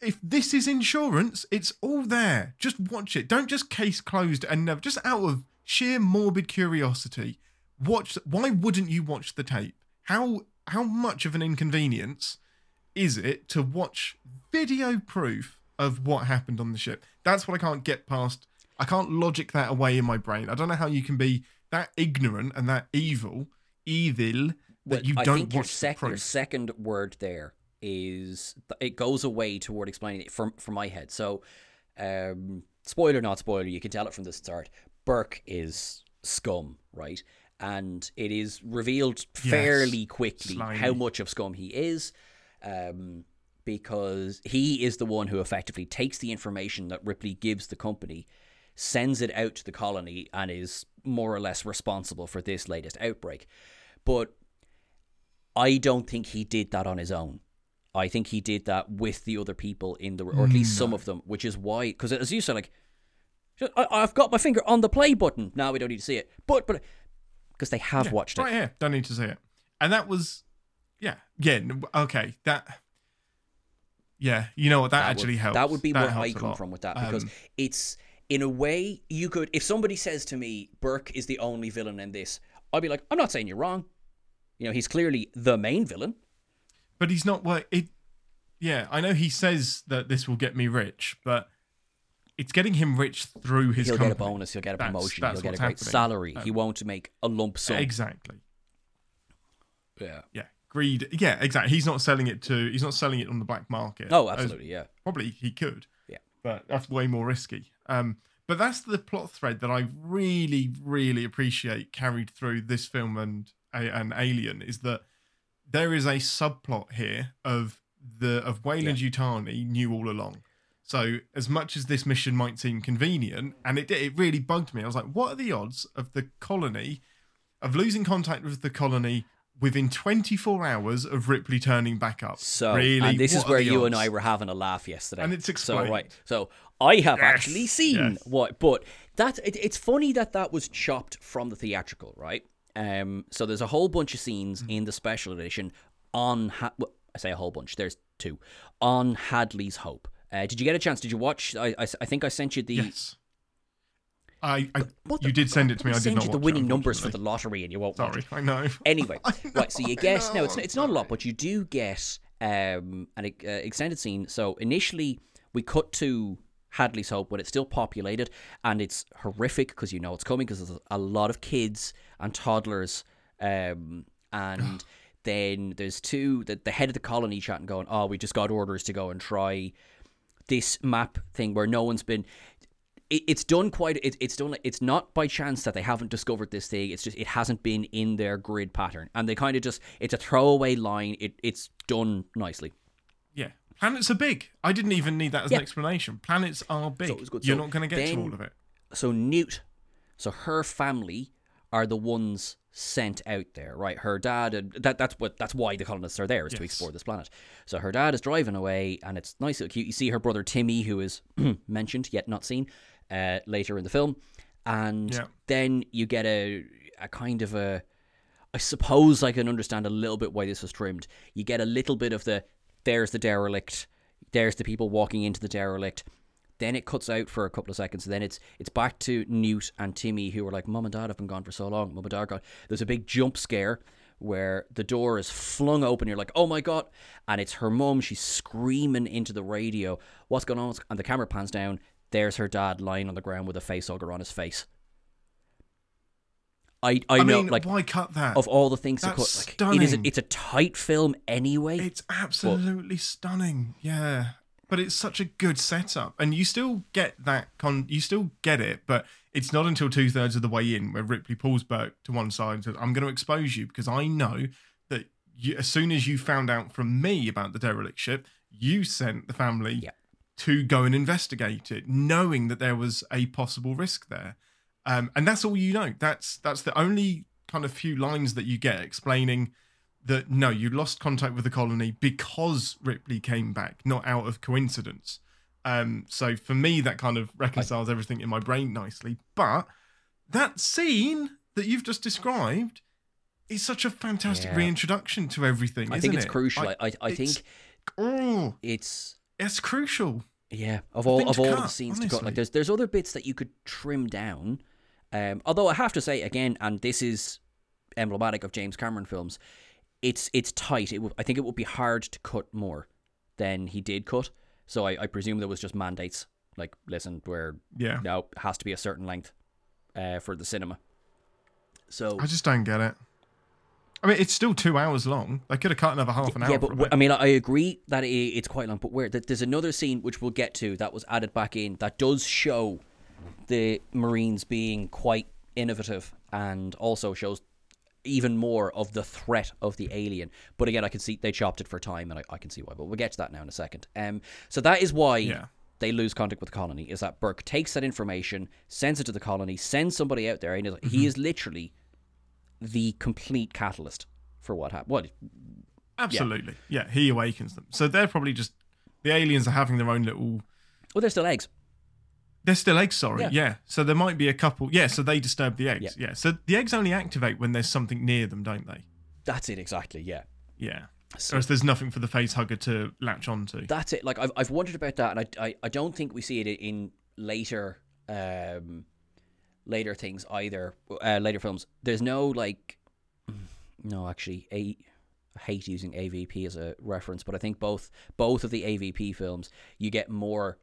if this is insurance, it's all there. Just watch it. Don't just case closed and never, just out of sheer morbid curiosity, watch. Why wouldn't you watch the tape? How much of an inconvenience is it to watch video proof of what happened on the ship? That's what I can't get past. I can't logic that away in my brain. I don't know how you can be that ignorant and that evil, that you don't watch the proof. Your second word there is, it goes away toward explaining it from my head. So, spoiler, not spoiler, you can tell it from the start. Burke is scum, right? And it is revealed fairly quickly how much of scum he is, because he is the one who effectively takes the information that Ripley gives the company, sends it out to the colony, and is more or less responsible for this latest outbreak. But I don't think he did that on his own. I think he did that with the other people in the, or at least some of them, which is why, because as you said, like, I've got my finger on the play button. No, we don't need to see it. But because they have watched it. Right here. Don't need to see it. And that was, okay, that... Yeah, you know what, that actually helps. That would be where I come from with that, because it's, in a way, you could... If somebody says to me, Burke is the only villain in this, I'd be like, I'm not saying you're wrong. You know, he's clearly the main villain. But he's not... Yeah, I know he says that this will get me rich, but it's getting him rich through his company. He'll get a bonus, he'll get a promotion, he'll get a great salary. He won't make a lump sum. Exactly. Yeah. Yeah. Greed, yeah, exactly. He's not selling it on the black market. Oh, absolutely, yeah. Probably he could. Yeah, but that's way more risky. But that's the plot thread that I really, really appreciate carried through this film and Alien, is that there is a subplot here of Weyland Yutani knew all along. So as much as this mission might seem convenient, and it really bugged me. I was like, what are the odds of the colony of losing contact with the colony? Within 24 hours of Ripley turning back up. So, really, and this is where you and I were having a laugh yesterday. And it's explained. So, right. So, I have actually seen what... But it's funny that was chopped from the theatrical, right? So, there's a whole bunch of scenes in the special edition on... I say a whole bunch. There's two. On Hadley's Hope. Did you get a chance? Did you watch... I think I sent you the... Yes. You did send it to me. I did not watch it. I send you the winning numbers for the lottery, and you won't. Sorry, I know. Anyway, right. So you get it's not a lot, but you do get an extended scene. So initially, we cut to Hadley's Hope when it's still populated, and it's horrific because you know it's coming because there's a lot of kids and toddlers, and Then there's two, the head of the colony chatting, going, oh, we just got orders to go and try this map thing where no one's been. It's done. It's not by chance that they haven't discovered this thing. It's just it hasn't been in their grid pattern, and they kind of just, it's a throwaway line. It's done nicely. Yeah, planets are big. I didn't even need that as an explanation. Planets are big. So it was good. You're not going to get to all of it. So Newt, so her family are the ones sent out there, right? Her dad, and that's why the colonists are there, is to explore this planet. So her dad is driving away, and it's nice and cute. You see her brother Timmy, who is mentioned yet not seen. Later in the film, and then you get a kind of a, I suppose I can understand a little bit why this was trimmed. You get a little bit of the, there's the derelict, there's the people walking into the derelict, then it cuts out for a couple of seconds, and then it's back to Newt and Timmy, who are like, Mum and Dad have been gone for so long, Mum and Dad are gone. There's a big jump scare where the door is flung open, you're like, oh my god, and it's her mum, she's screaming into the radio, what's going on, and the camera pans down, there's her dad lying on the ground with a face hugger on his face. I know, mean, like, why cut that? Of all the things to cut, like, stunning. It's a tight film anyway. It's absolutely stunning, yeah. But it's such a good setup, and you still get that you still get it, but it's not until 2/3 of the way in where Ripley pulls Burke to one side and says, "I'm going to expose you because I know that you, as soon as you found out from me about the derelict ship, you sent the family." Yeah. To go and investigate it, knowing that there was a possible risk there. And that's all you know. That's the only kind of few lines that you get explaining that, no, you lost contact with the colony because Ripley came back, not out of coincidence. So for me, that kind of reconciles everything in my brain nicely. But that scene that you've just described is such a fantastic reintroduction to everything, isn't it? I think it's crucial. It's crucial. Yeah, of all the scenes to cut, like there's other bits that you could trim down. Although I have to say again, and this is emblematic of James Cameron films, it's tight. I think it would be hard to cut more than he did cut. So I presume there was just mandates. Like, listen, now it has to be a certain length for the cinema. So I just don't get it. I mean, it's still 2 hours long. They could have cut another half an hour. Yeah, but I mean, I agree that it's quite long. But there's another scene which we'll get to that was added back in that does show the Marines being quite innovative and also shows even more of the threat of the alien. But again, I can see they chopped it for time, and I can see why. But we'll get to that now in a second. So that is why they lose contact with the colony, is that Burke takes that information, sends it to the colony, sends somebody out there, and he is literally the complete catalyst for what happened. Well, absolutely. Yeah, he awakens them. So they're probably just, the aliens are having their own little... Well, they're still eggs. They're still eggs, sorry. Yeah. So there might be a couple. Yeah, so they disturb the eggs. Yeah. So the eggs only activate when there's something near them, don't they? That's it, exactly, yeah. Yeah. So, whereas there's nothing for the facehugger to latch onto. That's it. Like, I've wondered about that, and I don't think we see it in later things either, later films. There's no, like, no, actually, I hate using AVP as a reference, but I think both of the AVP films, you get more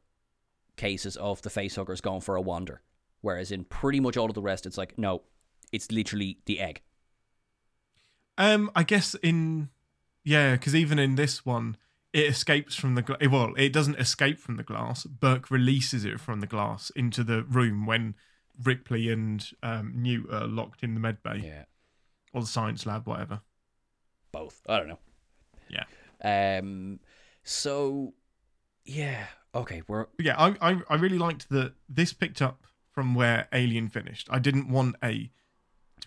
cases of the facehuggers going for a wander, whereas in pretty much all of the rest, it's like, no, it's literally the egg. I guess because even in this one, it escapes from the glass. Well, it doesn't escape from the glass. Burke releases it from the glass into the room when Ripley and Newt are locked in the medbay. Yeah. Or the science lab, whatever. Both. I don't know. Yeah. So, yeah. Okay. I really liked that this picked up from where Alien finished. I didn't want a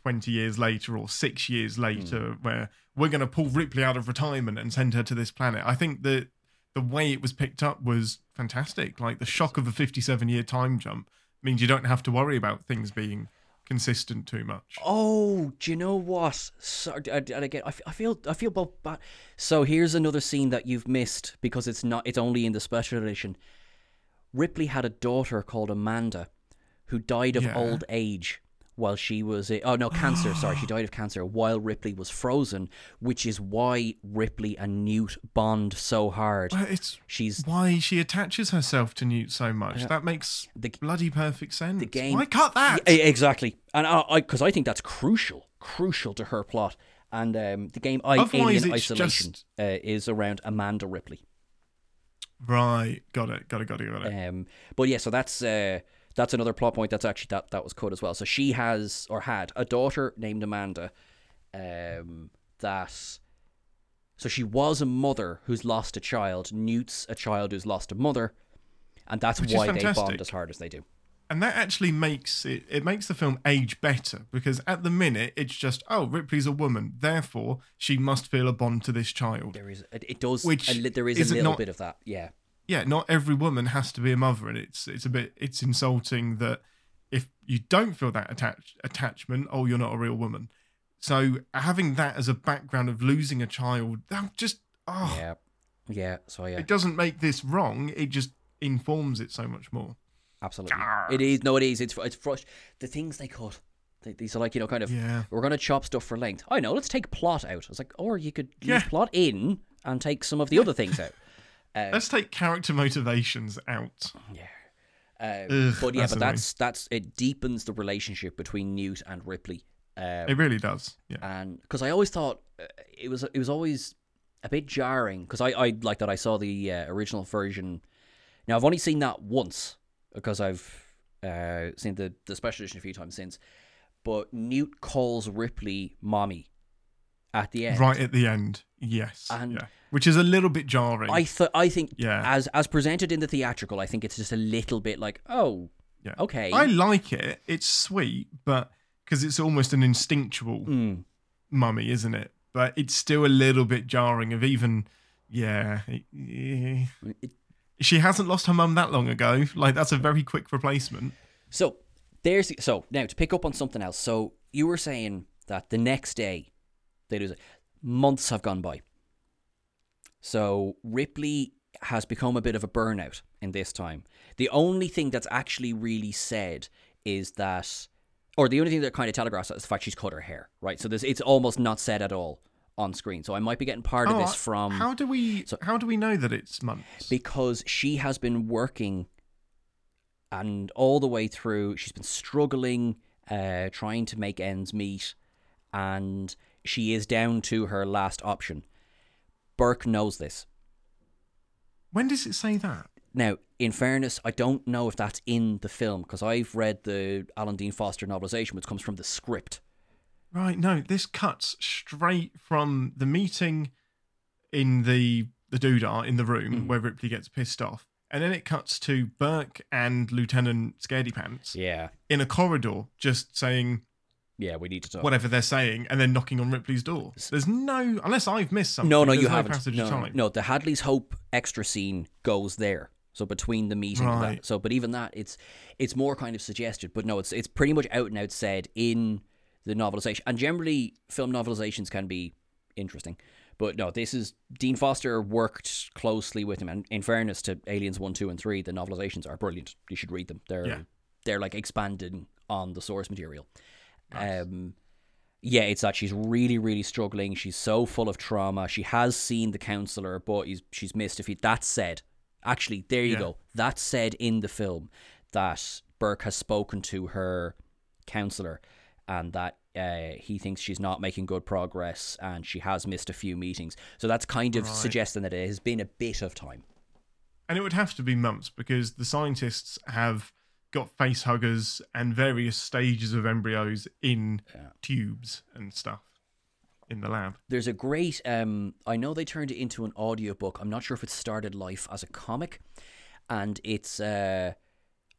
20 years later or 6 years later where we're going to pull Ripley out of retirement and send her to this planet. I think that the way it was picked up was fantastic. Like, the shock of a 57-year time jump means you don't have to worry about things being consistent too much. Oh, do you know what? Sorry, I feel both bad. So here's another scene that you've missed because it's only in the special edition. Ripley had a daughter called Amanda who died of old age while she was... cancer. Sorry, she died of cancer while Ripley was frozen, which is why Ripley and Newt bond so hard. Well, she's why she attaches herself to Newt so much. That makes bloody perfect sense. The game, why cut that? Yeah, exactly. And because I think that's crucial to her plot. And the game Alien Isolation is around Amanda Ripley. Right, got it. But yeah, so that's another plot point that's actually that was cut as well. So she has or had a daughter named Amanda. So she was a mother who's lost a child. Newt's a child who's lost a mother, and that's why they bond as hard as they do. And that actually makes it makes the film age better, because at the minute it's just, oh, Ripley's a woman, therefore she must feel a bond to this child. There is a little bit of that, yeah. Yeah, not every woman has to be a mother, and it's insulting that if you don't feel that attachment, oh, you're not a real woman. So having that as a background of losing a child, it doesn't make this wrong. It just informs it so much more. Absolutely. Arrgh. It is. No, it is. It's frustrating. The things they cut, these are like, kind of, we're going to chop stuff for length. I know, let's take plot out. It's like, or you could leave plot in and take some of the other things out. Let's take character motivations out. Yeah. But it deepens the relationship between Newt and Ripley. It really does. Yeah. And because I always thought it was always a bit jarring, because I like that I saw the original version. Now I've only seen that once, because I've seen the special edition a few times since. But Newt calls Ripley mommy at the end. Right at the end, yes. And which is a little bit jarring. I think as presented in the theatrical, I think it's just a little bit like, oh, yeah, okay. I like it. It's sweet, but because it's almost an instinctual mummy, isn't it? But it's still a little bit jarring of even, she hasn't lost her mum that long ago. Like, that's a very quick replacement. So now to pick up on something else. So you were saying that the next day, they lose it. Months have gone by. So Ripley has become a bit of a burnout in this time. The only thing that's actually really said is that, or the only thing that kind of telegraphs is the fact she's cut her hair, right? So it's almost not said at all on screen. So I might be getting part of this from... how do we know that it's months? Because she has been working, and all the way through, she's been struggling, trying to make ends meet, and she is down to her last option. Burke knows this. When does it say that? Now, in fairness, I don't know if that's in the film, because I've read the Alan Dean Foster novelization, which comes from the script. Right, no, this cuts straight from the meeting in the doodah in the room where Ripley gets pissed off, and then it cuts to Burke and Lieutenant Scaredy Pants in a corridor just saying... Yeah, we need to talk. Whatever they're saying, and then knocking on Ripley's door. There's no... Unless I've missed something. No, you haven't. No, the Hadley's Hope extra scene goes there. So between the meeting and that. So, but even that, it's more kind of suggested. But no, it's pretty much out and out said in the novelization. And generally, film novelizations can be interesting. But no, this is... Dean Foster worked closely with him. And in fairness to Aliens 1, 2, and 3, the novelizations are brilliant. You should read them. They're like expanding on the source material. Nice. It's that she's really, really struggling. She's so full of trauma. She has seen the counsellor, but she's missed a few. That's said. Actually, there you go. That's said in the film, that Burke has spoken to her counsellor and that he thinks she's not making good progress and she has missed a few meetings. So that's kind of suggesting that it has been a bit of time. And it would have to be months, because the scientists have... got face huggers and various stages of embryos in tubes and stuff in the lab. There's a great, I know they turned it into an audiobook. I'm not sure if it started life as a comic, and it's, I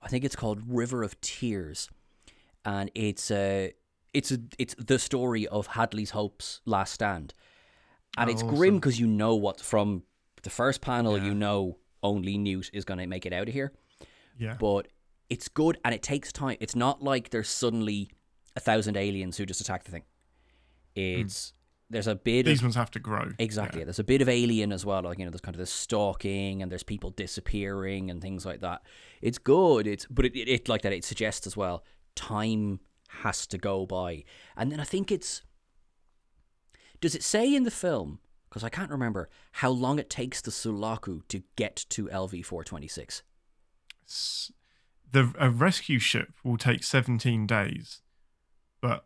think it's called River of Tears. And it's the story of Hadley's Hope's last stand. And it's awesome. Grim, because from the first panel, only Newt is going to make it out of here. Yeah. But it's good, and it takes time. It's not like there's suddenly 1,000 aliens who just attack the thing. There's a bit. These ones have to grow. Exactly. Yeah. There's a bit of Alien as well. Like, there's kind of this stalking, and there's people disappearing and things like that. It's good. But it like that. It suggests as well, time has to go by. And then I think it's. Does it say in the film? Because I can't remember how long it takes the Sulaku to get to LV-426. A rescue ship will take 17 days, but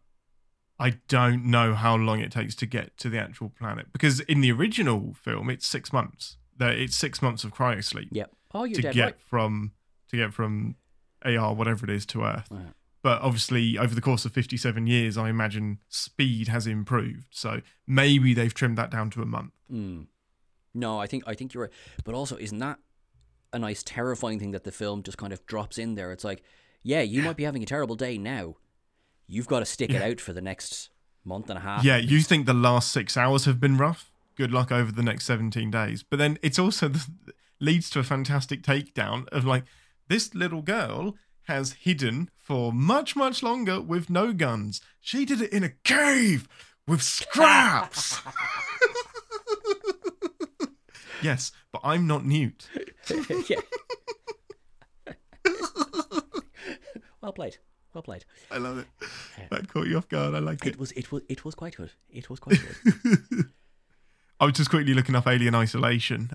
I don't know how long it takes to get to the actual planet, because in the original film, it's 6 months. It's 6 months of cryosleep. Yep. Oh, you're dead right. To get from AR, whatever it is, to Earth. Right. But obviously, over the course of 57 years, I imagine speed has improved. So maybe they've trimmed that down to a month. Mm. No, I think you're right. But also, isn't that a nice, terrifying thing that the film just kind of drops in there? It's like, yeah, you might be having a terrible day now. You've got to stick it out for the next month and a half. Yeah, you think the last 6 hours have been rough? Good luck over the next 17 days. But then it's also leads to a fantastic takedown of, like, this little girl has hidden for much, much longer with no guns. She did it in a cave with scraps. Yes, but I'm not Newt. Well played. Well played. I love it. That caught you off guard. I liked it. It was quite good. It was quite good. I was just quickly looking up Alien Isolation,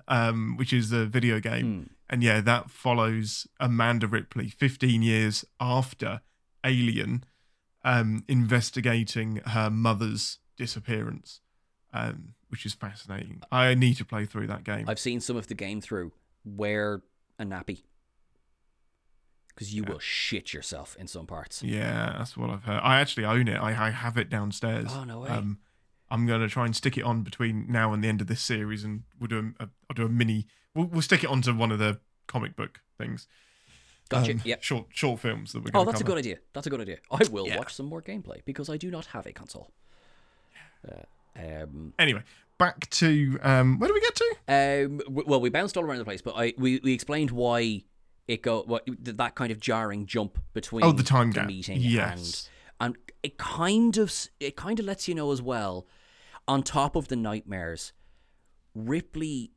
which is a video game. And yeah, that follows Amanda Ripley 15 years after Alien, investigating her mother's disappearance, which is fascinating. I need to play through that game. I've seen some of the game through. Wear a nappy. Because you will shit yourself in some parts. Yeah, that's what I've heard. I actually own it. I have it downstairs. Oh, no way. I'm going to try and stick it on between now and the end of this series, and I'll do a mini. We'll stick it onto one of the comic book things. Gotcha. Yep. Short films that we're going to cover. A good idea. That's a good idea. I will watch some more gameplay because I do not have a console. Anyway, back to where do we get to? Well, we bounced all around the place, but we explained why it that kind of jarring jump between the time gap meeting. Yes. And it kind of lets you know as well. On top of the nightmares, Ripley,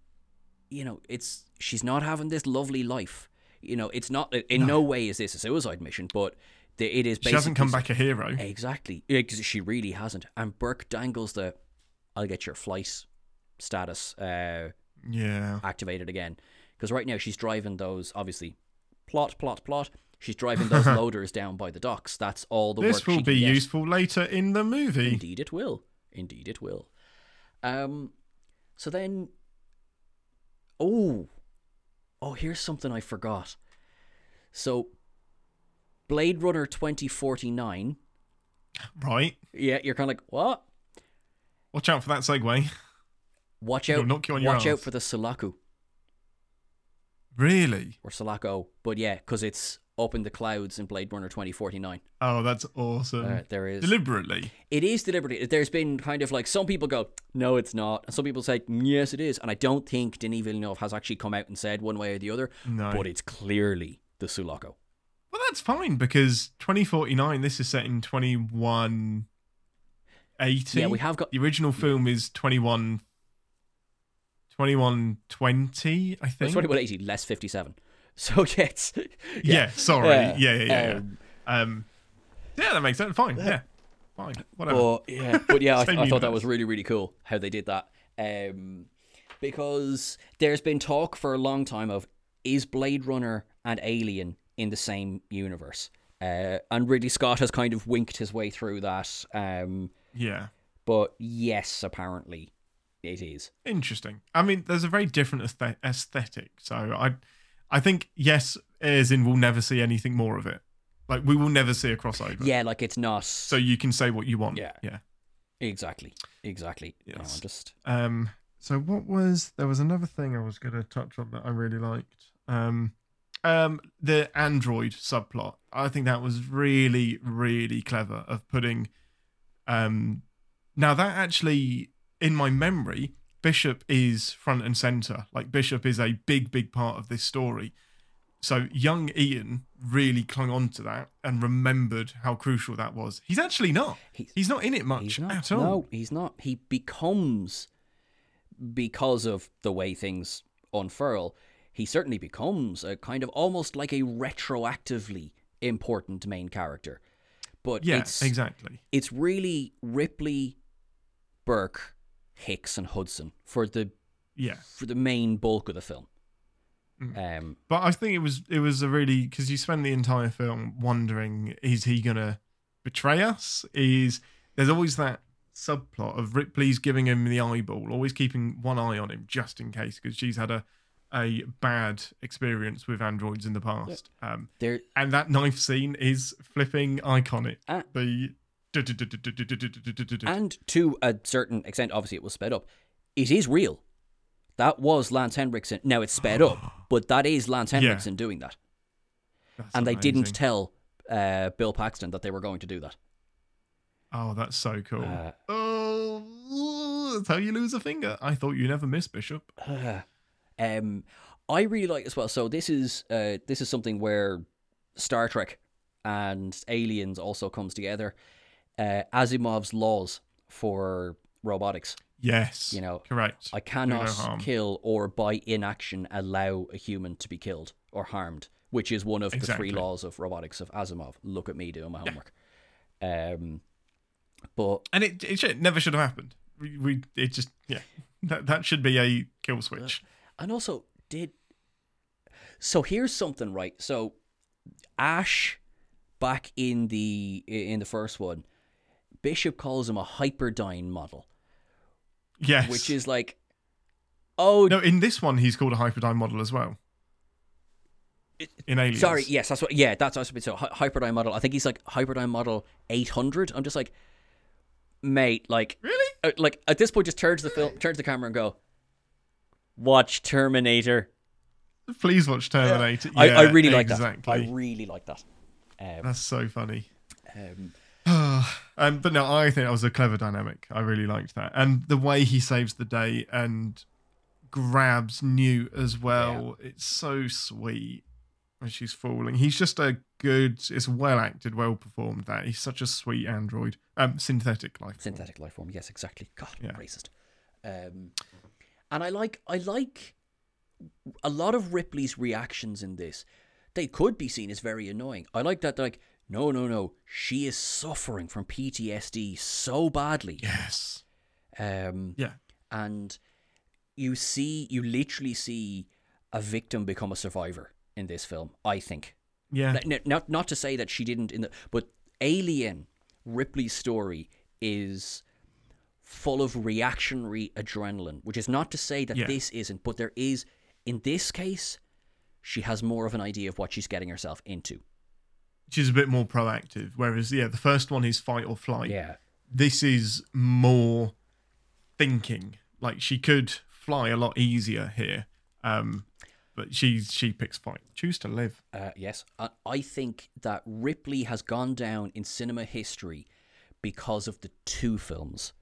she's not having this lovely life. It's not in no way is this a suicide mission, but it is. Basically, she hasn't come back a hero. Exactly, she really hasn't. And Burke dangles the "I'll get your flight" status activated again, because right now she's driving those, obviously, plot. She's driving those loaders down by the docks. That's all the work she can get. This will be useful later in the movie. Indeed it will. So then... Oh, here's something I forgot. So, Blade Runner 2049. Right. Yeah, you're kind of like, what? Watch out for that segue. Watch out. It'll knock you on your ass. Watch out for the Sulaco. Really? Or Sulaco. But yeah, because it's... up in the clouds in Blade Runner 2049. Oh, that's awesome. There is. Deliberately. It is deliberately. There's been kind of like, some people go, no, it's not. And some people say, yes, it is. And I don't think Denis Villeneuve has actually come out and said one way or the other. No. But it's clearly the Sulaco. Well, that's fine, because 2049, this is set in 2180. Yeah, we have got... The original film is 2120, I think. It's 2180, less 57. So yes. Yeah, sorry. Yeah. Yeah, that makes sense. Fine. Yeah. Fine. Whatever. But yeah, I thought that was really, really cool how they did that. Because there's been talk for a long time of, is Blade Runner and Alien in the same universe? And Ridley Scott has kind of winked his way through that. But yes, apparently it is. Interesting. I mean, there's a very different aesthetic. So I think, yes, as in we'll never see anything more of it. Like, we will never see a crossover. Yeah, like, it's not... So you can say what you want. Yeah. Exactly. Yes. No, I'm just... So what was... There was another thing I was going to touch on that I really liked. The android subplot. I think that was really, really clever of putting... Now, that actually, in my memory... Bishop is front and center. Like, Bishop is a big, big part of this story. So young Ian really clung on to that and remembered how crucial that was. He's actually not. He's not in it much at all. No, he's not. He becomes, because of the way things unfurl, he certainly becomes a kind of almost like a retroactively important main character. But yeah, exactly. It's really Ripley, Burke, Hicks and Hudson for the main bulk of the film. But I think it was a really, because you spend the entire film wondering, is he gonna betray us? Is there's always that subplot of Ripley's giving him the eyeball, always keeping one eye on him just in case, because she's had a bad experience with androids in the past. Yeah. And that knife scene is flipping iconic. And to a certain extent, obviously it was sped up. It is real. That was Lance Henriksen. Now it's sped up, but that is Lance Henriksen doing that. That's and amazing. They didn't tell Bill Paxton that they were going to do that. Oh, that's so cool. That's how you lose a finger. I thought you never miss, Bishop. I really like as well. So this is something where Star Trek and Aliens also comes together. Asimov's laws for robotics. Yes. You know, correct. I cannot kill or by inaction allow a human to be killed or harmed, which is one of the three laws of robotics of Asimov. Look at me doing my homework. Yeah. But it never should have happened. That should be a kill switch. And also so here's something, right? So Ash, back in the first one, Bishop calls him a Hyperdyne model. Yes, which is like, oh no! In this one, he's called a Hyperdyne model as well. In Aliens, sorry, yes, that's what. Yeah, that's what. So Hyperdyne model. I think he's like Hyperdyne model 800. I'm just like, mate, like really, like at this point, just turns the camera, and go, watch Terminator. Please watch Terminator. Yeah, I really like that. I really like that. That's so funny. But no, I think that was a clever dynamic. I really liked that, and the way he saves the day and grabs Newt as well. Yeah. It's so sweet when she's falling. He's just a good. It's well acted, well performed. That he's such a sweet android. Synthetic life form. Yes, exactly. God, yeah. Racist. And I like a lot of Ripley's reactions in this. They could be seen as very annoying. I like that. Like. No. She is suffering from PTSD so badly. Yes. And you literally see a victim become a survivor in this film, I think. Yeah. Not to say that she didn't but Alien, Ripley's story is full of reactionary adrenaline, which is not to say that this isn't, but there is, in this case, she has more of an idea of what she's getting herself into. She's a bit more proactive, whereas, the first one is fight or flight. Yeah. This is more thinking. Like, she could fly a lot easier here, but she picks fight. Choose to live. Yes. I think that Ripley has gone down in cinema history because of the two films.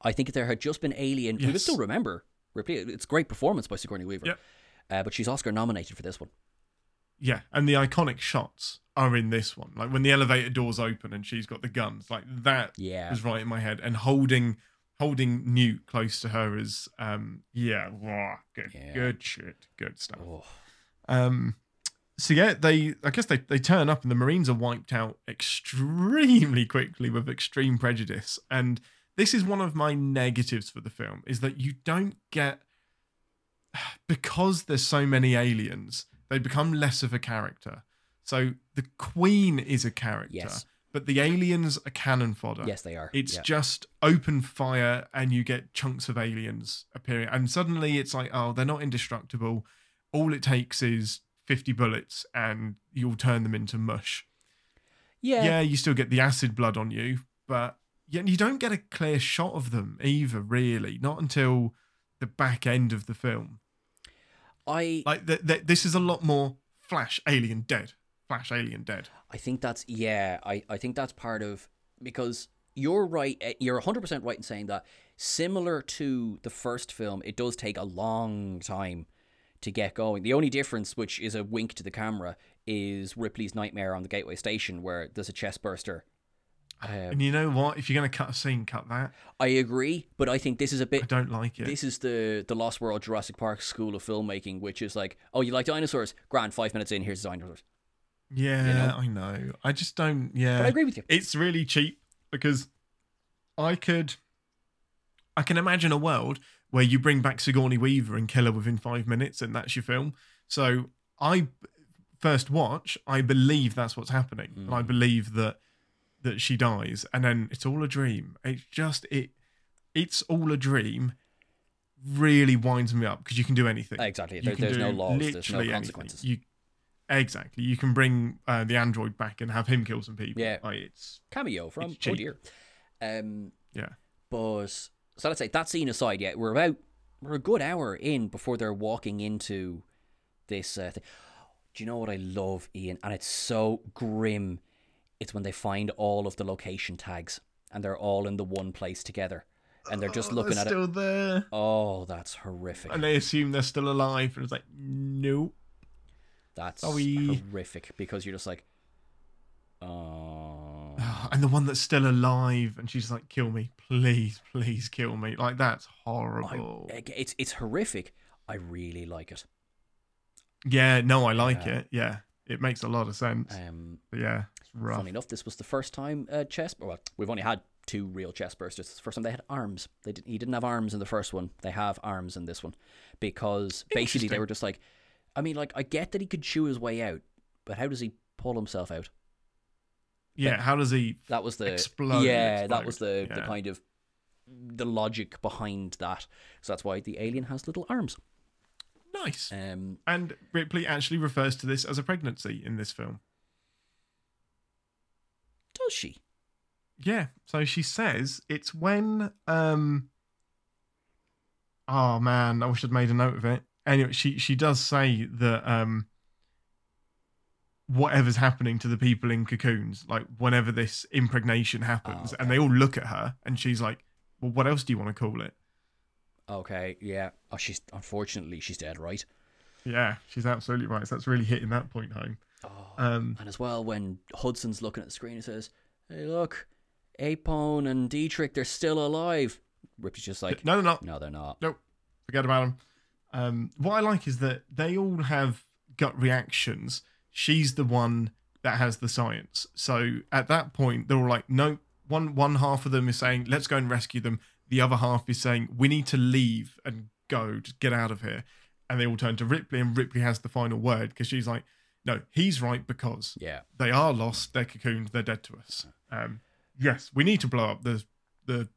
I think if there had just been Alien, you would still remember Ripley. It's a great performance by Sigourney Weaver, but she's Oscar nominated for this one. Yeah, and the iconic shots are in this one. Like when the elevator doors open and she's got the guns, like that was right in my head. And holding Newt close to her is, good shit, good stuff. Oh. I guess they turn up and the Marines are wiped out extremely quickly with extreme prejudice. And this is one of my negatives for the film is that you don't get, because there's so many aliens, they become less of a character. So the Queen is a character, but the aliens are cannon fodder. Yes, they are. It's just open fire and you get chunks of aliens appearing. And suddenly it's like, oh, they're not indestructible. All it takes is 50 bullets and you'll turn them into mush. Yeah. Yeah, you still get the acid blood on you, but you don't get a clear shot of them either, really. Not until the back end of the film. This is a lot more flash alien dead. Flash alien dead. I think that's I think that's part of, because you're right, you're 100% right in saying that, similar to the first film, it does take a long time to get going. The only difference, which is a wink to the camera, is Ripley's nightmare on the Gateway Station where there's a chest burster. And you know what? If you're going to cut a scene, cut that. I agree, but I think this is a bit... I don't like it. This is the Lost World Jurassic Park school of filmmaking, which is like, oh, you like dinosaurs? Grand, 5 minutes in, here's the dinosaurs. Yeah, you know? I know. I just don't... Yeah. But I agree with you. It's really cheap because I can imagine a world where you bring back Sigourney Weaver and kill her within 5 minutes and that's your film. So I... First watch, I believe that's what's happening. Mm. And I believe that that she dies, and then it's all a dream. It's just it's all a dream. Really winds me up because you can do anything. Exactly. There's no laws. There's no consequences. Exactly. You can bring the android back and have him kill some people. Yeah. Like, it's cameo from Oh Dear. Yeah. But so let's say that scene aside. Yeah, we're a good hour in before they're walking into this thing. Do you know what I love, Ian? And it's so grim. It's when they find all of the location tags and they're all in the one place together. And they're just looking at it. Still there. Oh, that's horrific. And they assume they're still alive. And it's like, nope. That's horrific because you're just like, oh. And the one that's still alive, and she's like, kill me. Please, please kill me. Like, that's horrible. It's horrific. I really like it. Yeah, no, I like it. Yeah, it makes a lot of sense. But yeah, it's rough. Funny enough, this was the first time well, we've only had two real chest bursters. It's the first time they had arms. He didn't have arms in the first one. They have arms in this one because basically they were just like, I mean, like, I get that he could chew his way out, but how does he pull himself out? Yeah, but how does he? That was the explode. Yeah, that was the kind of the logic behind that. So that's why the alien has little arms. Nice. And Ripley actually refers to this as a pregnancy in this film. Does she? Yeah. So she says it's when... oh, man. I wish I'd made a note of it. Anyway, she does say that whatever's happening to the people in cocoons, like whenever this impregnation happens, and they all look at her, and she's like, well, what else do you want to call it? Okay, yeah. Oh, unfortunately she's dead, right? Yeah, she's absolutely right. So that's really hitting that point home. Oh, and as well, when Hudson's looking at the screen and says, hey, look, Apone and Dietrich, they're still alive. Ripley's just like, no, they're not. Nope, forget about them. What I like is that they all have gut reactions. She's the one that has the science. So at that point, they're all like, no, one half of them is saying, let's go and rescue them. The other half is saying, we need to leave and go, just get out of here. And they all turn to Ripley, and Ripley has the final word because she's like, no, he's right because they are lost, they're cocooned, they're dead to us. Yes, we need to blow up the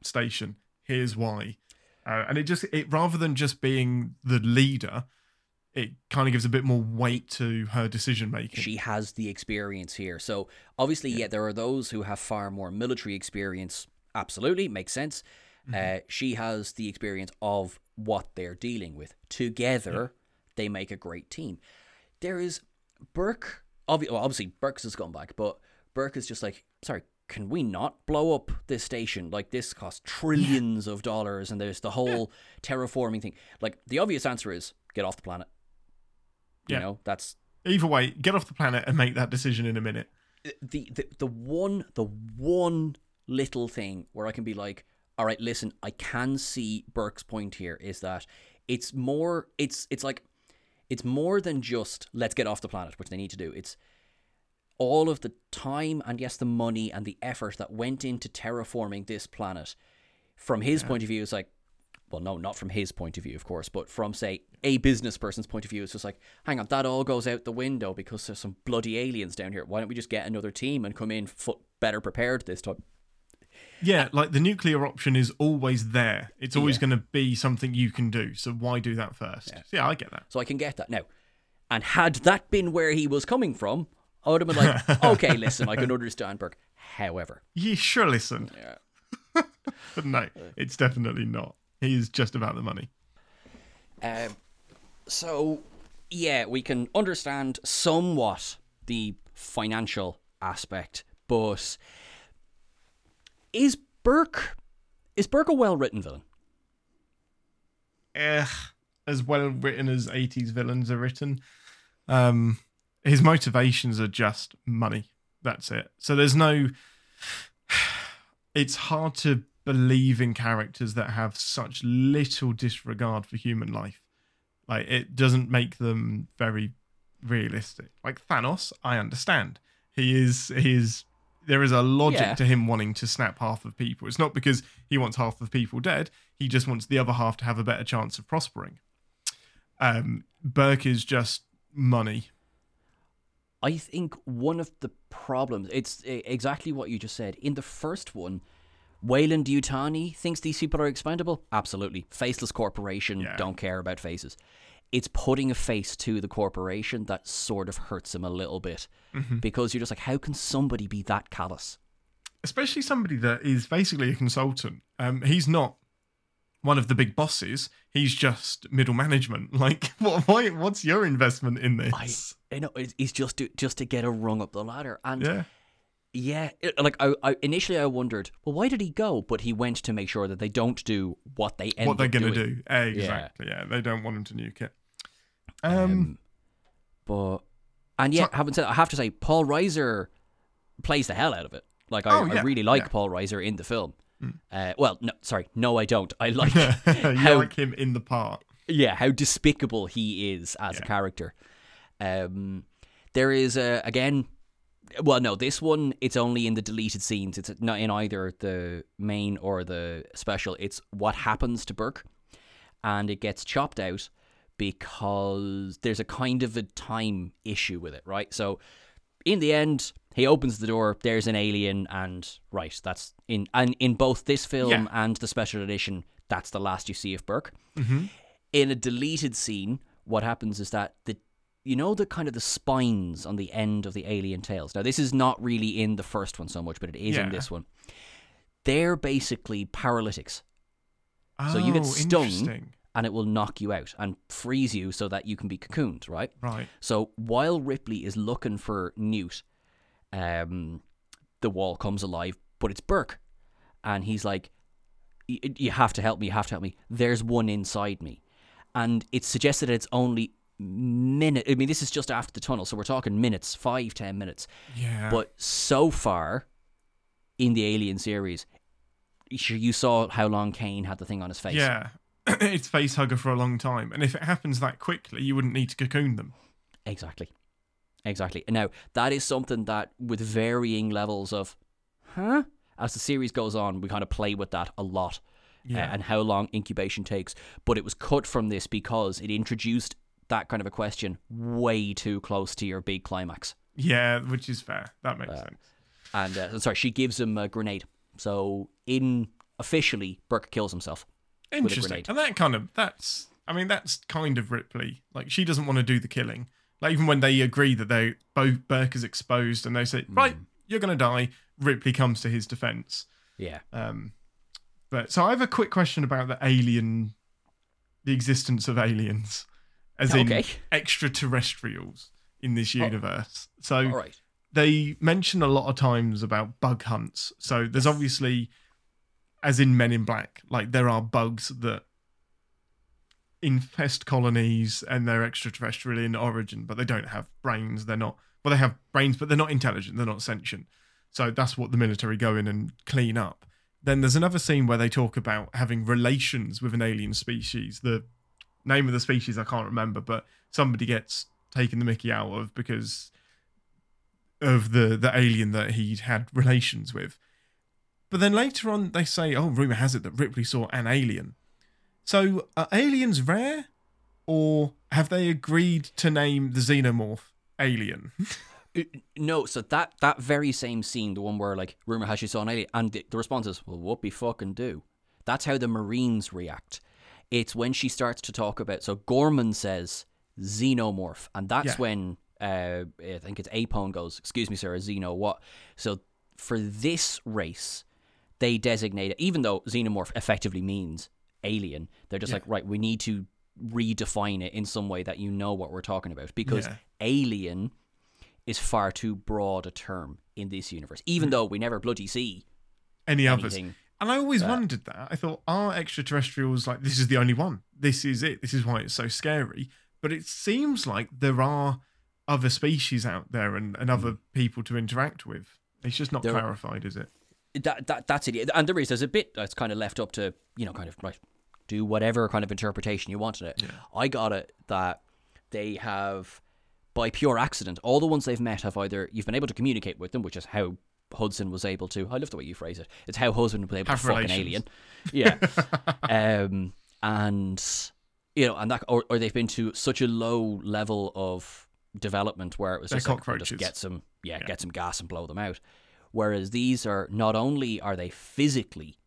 station. Here's why. And it rather than just being the leader, it kind of gives a bit more weight to her decision making. She has the experience here. So obviously, yeah, there are those who have far more military experience. Absolutely, makes sense. Mm-hmm. She has the experience of what they're dealing with. Together, they make a great team. There is Burke. Obviously, Burke's has gone back, but Burke is just like, sorry, can we not blow up this station? Like, this costs trillions of dollars, and there's the whole terraforming thing. Like, the obvious answer is get off the planet. You know, that's... Either way, get off the planet and make that decision in a minute. The one little thing where I can be like, all right, listen, I can see Burke's point here is that it's more than just let's get off the planet, which they need to do. It's all of the time and, yes, the money and the effort that went into terraforming this planet. From his point of view, it's like, well, no, not from his point of view, of course, but from, say, a business person's point of view, it's just like, hang on, that all goes out the window because there's some bloody aliens down here. Why don't we just get another team and come in better prepared this time? Yeah, like the nuclear option is always there. It's always going to be something you can do. So why do that first? Yeah. So I get that. So I can get that now. And had that been where he was coming from, I would have been like, okay, listen, I can understand Burke. However. You sure listen. Yeah. But no, it's definitely not. He is just about the money. So, yeah, we can understand somewhat the financial aspect, but... Is Burke a well-written villain? As well-written as 80s villains are written. His motivations are just money. That's it. So there's no... It's hard to believe in characters that have such little disregard for human life. Like, it doesn't make them very realistic. Like, Thanos, I understand. He is... There is a logic to him wanting to snap half of people. It's not because he wants half of people dead. He just wants the other half to have a better chance of prospering. Burke is just money. I think one of the problems, it's exactly what you just said. In the first one, Weyland Yutani thinks these people are expendable. Absolutely. Faceless corporation, don't care about faces. It's putting a face to the corporation that sort of hurts him a little bit. Mm-hmm. Because you're just like, how can somebody be that callous? Especially somebody that is basically a consultant. He's not one of the big bosses. He's just middle management. Like, what's your investment in this? I know, it's just to get a rung up the ladder. And I wondered, well, why did he go? But he went to make sure that they don't do what they end up doing. What they're going to do. Exactly, yeah. They don't want him to nuke it. Having said, I have to say, Paul Reiser plays the hell out of it. Like, I really like Paul Reiser in the film. I don't. I like how, like him in the part. Yeah, how despicable he is as a character. There is this one, it's only in the deleted scenes. It's not in either the main or the special. It's what happens to Burke, and it gets chopped out because there's a kind of a time issue with it, right? So in the end, he opens the door, there's an alien, and that's in both this film and the special edition, that's the last you see of Burke. Mm-hmm. In a deleted scene, what happens is that the kind of the spines on the end of the alien tails. Now, this is not really in the first one so much, but it is in this one. They're basically paralytics. So you get stung and it will knock you out and freeze you so that you can be cocooned, right? Right. So while Ripley is looking for Newt, the wall comes alive, but it's Burke. And he's like, you have to help me, There's one inside me. And it's suggested that it's only minute. I mean, this is just after the tunnel, so we're talking minutes, 5-10 minutes. Yeah. But so far in the Alien series, you saw how long Kane had the thing on his face. Yeah. It's face hugger for a long time. And if it happens that quickly, you wouldn't need to cocoon them. Exactly. Now, that is something that, with varying levels of, as the series goes on, we kind of play with that a lot and how long incubation takes. But it was cut from this because it introduced that kind of a question way too close to your big climax. Yeah, which is fair. That makes sense. And she gives him a grenade. So, officially, Burke kills himself. Interesting. And that's kind of Ripley. Like, she doesn't want to do the killing. Like, even when they agree that Burke is exposed and they say, right, you're going to die, Ripley comes to his defense. Yeah. So I have a quick question about the existence of aliens, as in extraterrestrials in this universe. So They mention a lot of times about bug hunts. So there's obviously, as in Men in Black, like there are bugs that infest colonies and they're extraterrestrial in origin, but they don't have brains. They have brains, but they're not intelligent. They're not sentient. So that's what the military go in and clean up. Then there's another scene where they talk about having relations with an alien species. The name of the species I can't remember, but somebody gets taken the mickey out of because of the alien that he'd had relations with. But then later on they say, rumour has it that Ripley saw an alien. So, are aliens rare, or have they agreed to name the xenomorph Alien? No, so that very same scene, the one where, like, rumour has she saw an alien, and the response is, well, whoopee fucking do. That's how the Marines react. It's when she starts to talk about, so Gorman says, xenomorph, and that's when, I think it's Apone goes, excuse me, sir, a xeno what? So, for this race, they designate it, even though xenomorph effectively means alien, they're just like, right, we need to redefine it in some way that you know what we're talking about, because alien is far too broad a term in this universe, even though we never bloody see anything others. And I always wondered that. I thought, are extraterrestrials like, this is the only one, this is it, this is why it's so scary? But it seems like there are other species out there and other people to interact with. It's just not clarified, is it? That's it. And there is, there's a bit that's kind of left up to, kind of, right, do whatever kind of interpretation you want in it. Yeah. I got it that they have, by pure accident, all the ones they've met have either, you've been able to communicate with them, which is how Hudson was able to, I love the way you phrase it, it's how Hudson was able to fuck an alien. Yeah. And they've been to such a low level of development where it was just like, just get some gas and blow them out. Whereas these are, not only are they physically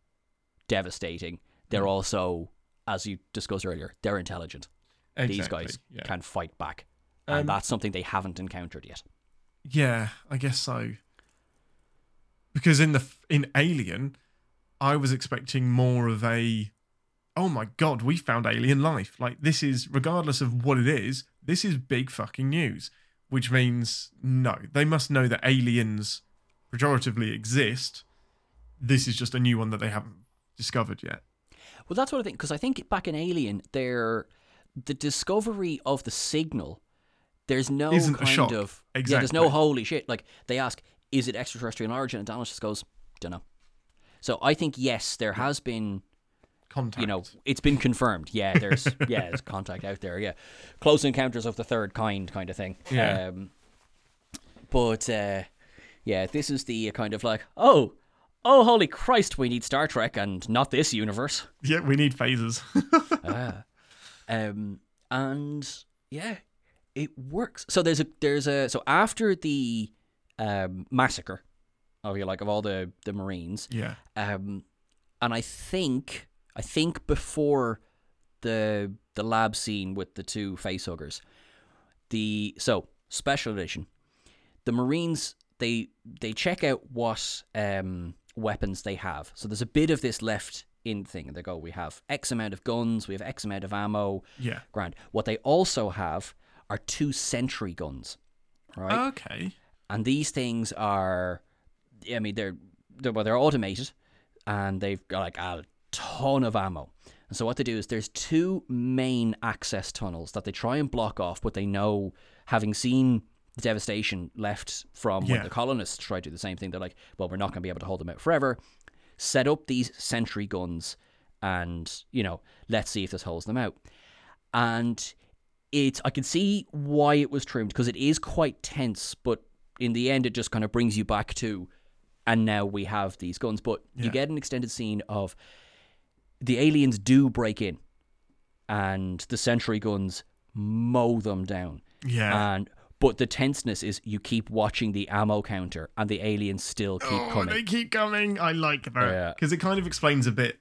devastating, they're also, as you discussed earlier, they're intelligent. Exactly. These guys can fight back. And that's something they haven't encountered yet. Yeah, I guess so. Because in Alien, I was expecting more of a, oh my God, we found alien life. Like, this is, regardless of what it is, this is big fucking news. Which means, no, they must know that aliens pejoratively exist. This is just a new one that they haven't discovered yet. Well, that's what I think. Because I think back in Alien, the discovery of the signal, there's no there's no holy shit. Like, they ask, is it extraterrestrial in origin? And Donald just goes, don't know. So I think, yes, there has been contact. You know, it's been confirmed. Yeah, there's contact out there. Yeah. Close encounters of the third kind of thing. Yeah. But this is the kind of like, oh, holy Christ, we need Star Trek and not this universe. Yeah, we need phases. It works. So so after the massacre of all the Marines. Yeah. And I think before the lab scene with the two facehuggers, special edition, the Marines they check out what weapons they have. So there's a bit of this left in thing, and they go, we have X amount of guns, we have X amount of ammo. Yeah. Grand. What they also have are two sentry guns, right? Okay. And these things are, I mean, they're automated, and they've got like a ton of ammo. And so what they do is there's two main access tunnels that they try and block off, but they know, having seen the devastation left from when the colonists try to do the same thing, they're like, well, we're not going to be able to hold them out forever. Set up these sentry guns and, let's see if this holds them out. And I can see why it was trimmed, because it is quite tense, but in the end it just kind of brings you back to, and now we have these guns. But you get an extended scene of the aliens do break in, and the sentry guns mow them down. Yeah. But the tenseness is you keep watching the ammo counter, and the aliens still keep coming. They keep coming. I like that. Because it kind of explains a bit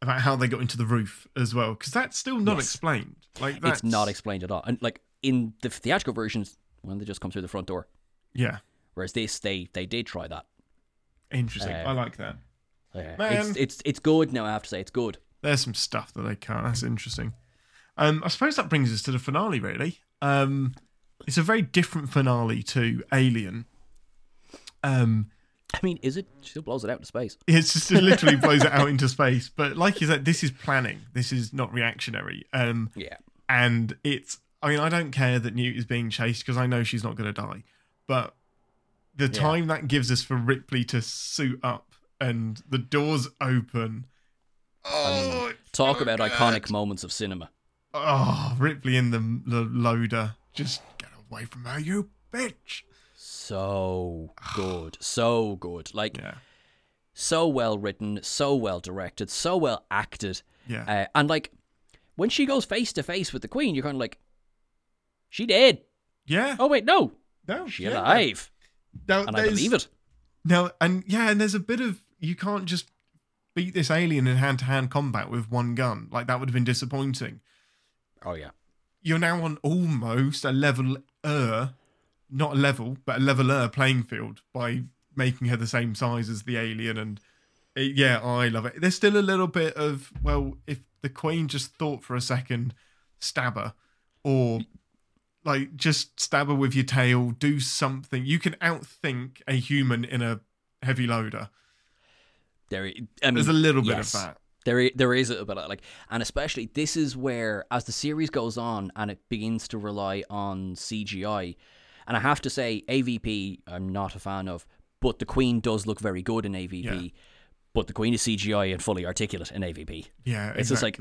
about how they got into the roof as well, because that's still not explained. Like, that's... It's not explained at all. And like in the theatrical versions, when they just come through the front door. Yeah. Whereas this, they did try that. Interesting. I like that. Yeah. Man. It's good. No, I have to say it's good. There's some stuff that they can't. That's interesting. I suppose that brings us to the finale, really. It's a very different finale to Alien. I mean, is it? She still blows it out into space. It literally blows it out into space. But like you said, this is planning. This is not reactionary. And it's... I mean, I don't care that Newt is being chased, because I know she's not going to die. But the time that gives us for Ripley to suit up and the doors open... Oh, talk about iconic moments of cinema. Oh, Ripley in the loader. Just get away from her, you bitch. So good. So good. Like, so well written, so well directed, so well acted. Yeah. And like, when she goes face to face with the Queen, you're kind of like, she dead. Yeah. Oh, wait, no. She's alive. Now, and I believe it. Now, and there's a bit of, you can't just beat this alien in hand-to-hand combat with one gun. Like, that would have been disappointing. Oh, yeah. You're now on almost a leveler playing field by making her the same size as the alien. And I love it. There's still a little bit of, well, if the Queen just thought for a second, stab her, or like just stab her with your tail, do something. You can outthink a human in a heavy loader. There's a little bit of that. There is a little bit of, like, and especially this is where, as the series goes on and it begins to rely on CGI, and I have to say, AVP, I'm not a fan of, but the Queen does look very good in AVP, but the Queen is CGI and fully articulate in AVP. Yeah, exactly. It's just like,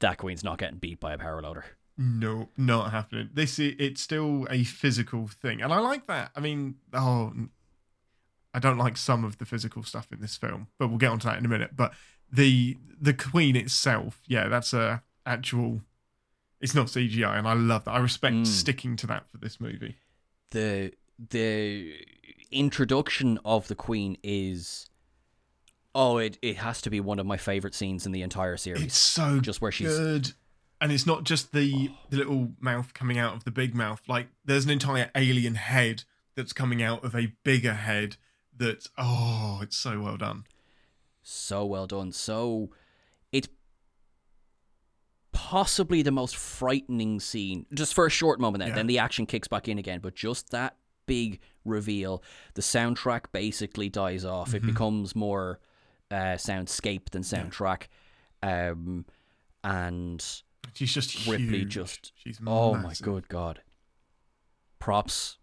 that Queen's not getting beat by a power loader. No, not happening. It's still a physical thing, and I like that. I mean, I don't like some of the physical stuff in this film, but we'll get onto that in a minute, but... The Queen itself, that's a actual It's not CGI, and I love that. I respect sticking to that for this movie. The introduction of the Queen is... Oh, it has to be one of my favourite scenes in the entire series. It's so just where she's good. And it's not just the little mouth coming out of the big mouth. Like, there's an entire alien head that's coming out of a bigger head that's... Oh, it's so well done. So well done. So... possibly the most frightening scene, just for a short moment then. Yeah. Then the action kicks back in again, but just that big reveal, the soundtrack basically dies off. It becomes more soundscape than soundtrack. Yeah. And she's just Ripley huge. She's oh massive. My good God. Props.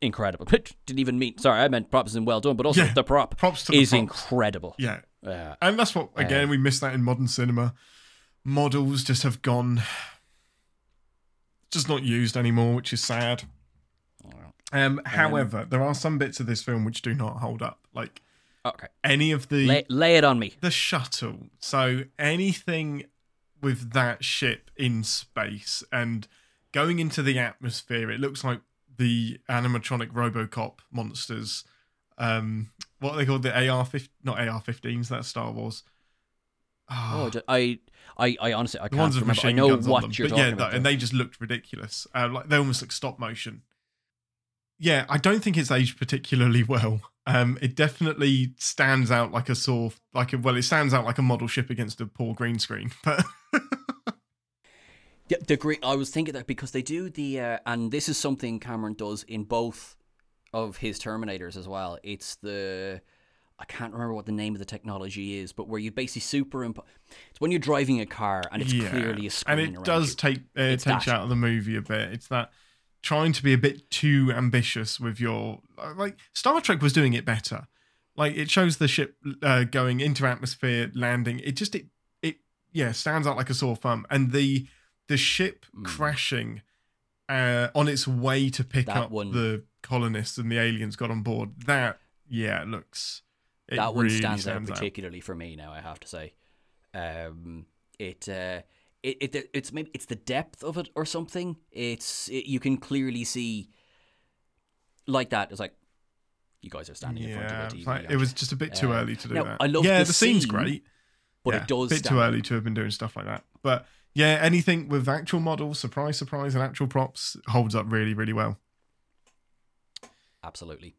Incredible. Didn't even mean, sorry, I meant props and well done, but also the prop is incredible. Yeah. And that's what, again, we miss that in modern cinema. Models just have gone, just not used anymore, which is sad. However, there are some bits of this film which do not hold up. Like, any of the... Lay it on me. The shuttle. So anything with that ship in space and going into the atmosphere, it looks like the animatronic RoboCop monsters. What are they called? The AR-15... Not AR-15s, that's Star Wars. I honestly, I can't remember. I know what you're talking about. And they just looked ridiculous. Like they almost look stop motion. Yeah, I don't think it's aged particularly well. It definitely stands out like a it stands out like a model ship against a poor green screen. But yeah, the green. I was thinking that because they do the, and this is something Cameron does in both of his Terminators as well. It's the. I can't remember what the name of the technology is, but where you basically it's when you're driving a car and it's clearly a screen around you. And it does take out of the movie a bit. It's that trying to be a bit too ambitious with your... Like, Star Trek was doing it better. Like, it shows the ship going into atmosphere, landing. It just, it stands out like a sore thumb. And the ship crashing on its way to pick up the colonists and the aliens got on board, that, it looks... That one stands out particularly for me now, I have to say. It's maybe it's the depth of it or something. You can clearly see like that. It's like you guys are standing in front of the TV. Like, it was just a bit too early to do that. I love the scene's great, but it does a bit too early to have been doing stuff like that. But yeah, anything with actual models, surprise, and actual props holds up really, really well. Absolutely.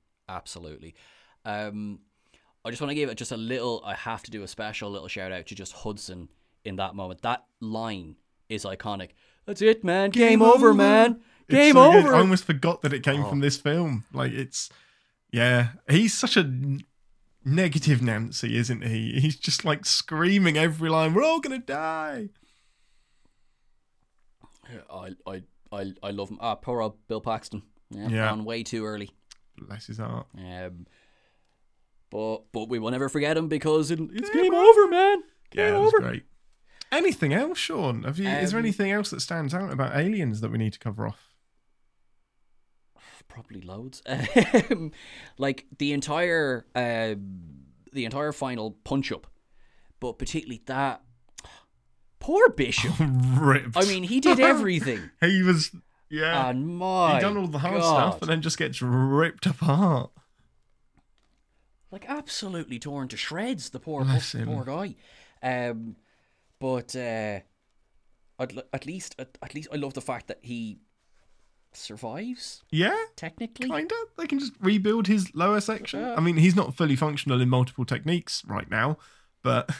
I just want to give it just a little, I have to do a special little shout out to just Hudson in that moment. That line is iconic. That's it, man. Game over, man. Game over. I almost forgot that it came from this film. Like he's such a negative Nancy, isn't he? He's just like screaming every line, we're all going to die. I love him. Poor old Bill Paxton. Yeah. Gone way too early. Bless his heart. But we will never forget him because it's game over, man. Game over. Great. Anything else, Sean? Is there anything else that stands out about Aliens that we need to cover off? Probably loads. Like the entire final punch up, but particularly that poor Bishop. Ripped. I mean, he did everything. He was and he done all the hard stuff and then just gets ripped apart. Like, absolutely torn to shreds, the poor guy. But at least I love the fact that he survives. Yeah. Technically. Kind of. They can just rebuild his lower section. I mean, he's not fully functional in multiple techniques right now, but...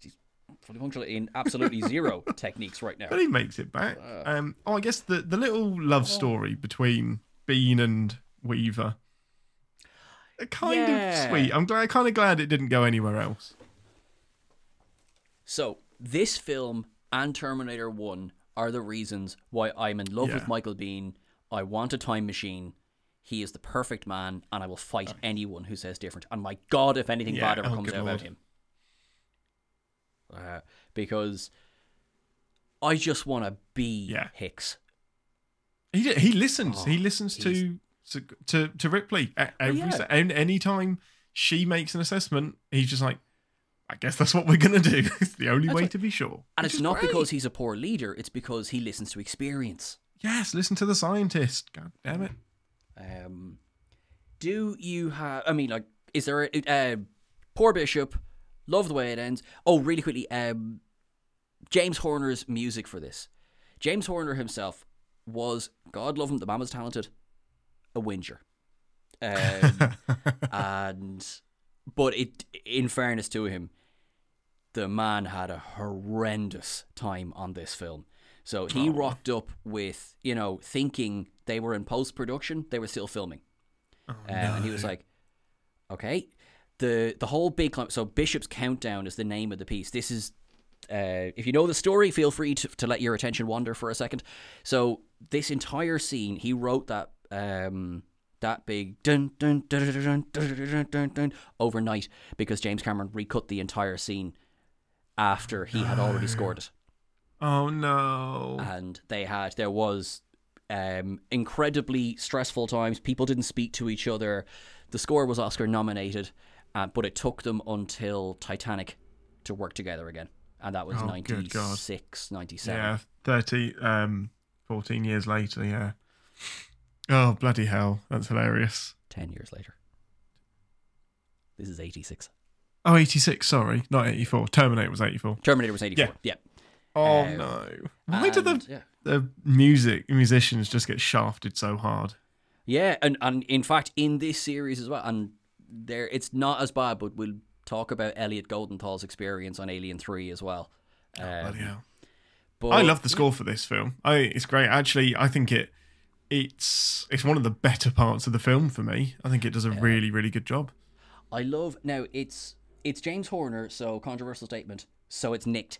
he's fully functional in absolutely zero techniques right now. But he makes it back. I guess the little love story between Bean and Weaver... Kind of sweet. I'm kind of glad it didn't go anywhere else. So, this film and Terminator 1 are the reasons why I'm in love with Michael Biehn. I want a time machine. He is the perfect man, and I will fight anyone who says different. And my God, if anything bad ever comes out about him. Because I just want to be Hicks. He listens. He listens to Ripley every any time she makes an assessment. He's just like, I guess that's what we're going to do. It's the only way to be sure. And it's not because he's a poor leader. It's because he listens to experience. Yes, listen to the scientist. God damn it. Do you have... I mean, like, is there a... poor Bishop. Love the way it ends. Oh, really quickly. James Horner's music for this. James Horner himself was, God love him, the man was talented, a whinger. But it, in fairness to him, the man had a horrendous time on this film. So he rocked up with, you know, thinking they were in post-production, they were still filming. And he was like, okay, the whole big climb. So Bishop's Countdown is the name of the piece. This is, if you know the story, feel free to let your attention wander for a second. So this entire scene, he wrote that that big dun dun dun dun dun dun dun overnight because James Cameron recut the entire scene after he had already scored it. Oh no! And they had incredibly stressful times. People didn't speak to each other. The score was Oscar nominated, but it took them until Titanic to work together again, and that was 96, 97. Yeah, 14 years later. Yeah. Oh, bloody hell. That's hilarious. 10 years later. This is 86. Oh, 86. Sorry. Not 84. Terminator was 84. Terminator was 84. Yeah. Oh, no. Why do the musicians just get shafted so hard? Yeah. And in fact, in this series as well, and there it's not as bad, but we'll talk about Elliot Goldenthal's experience on Alien 3 as well. Bloody hell. But I love the score for this film. It's great. Actually, I think it's one of the better parts of the film for me. I think it does a really, really good job. I love... Now, it's James Horner, so controversial statement, so it's nicked.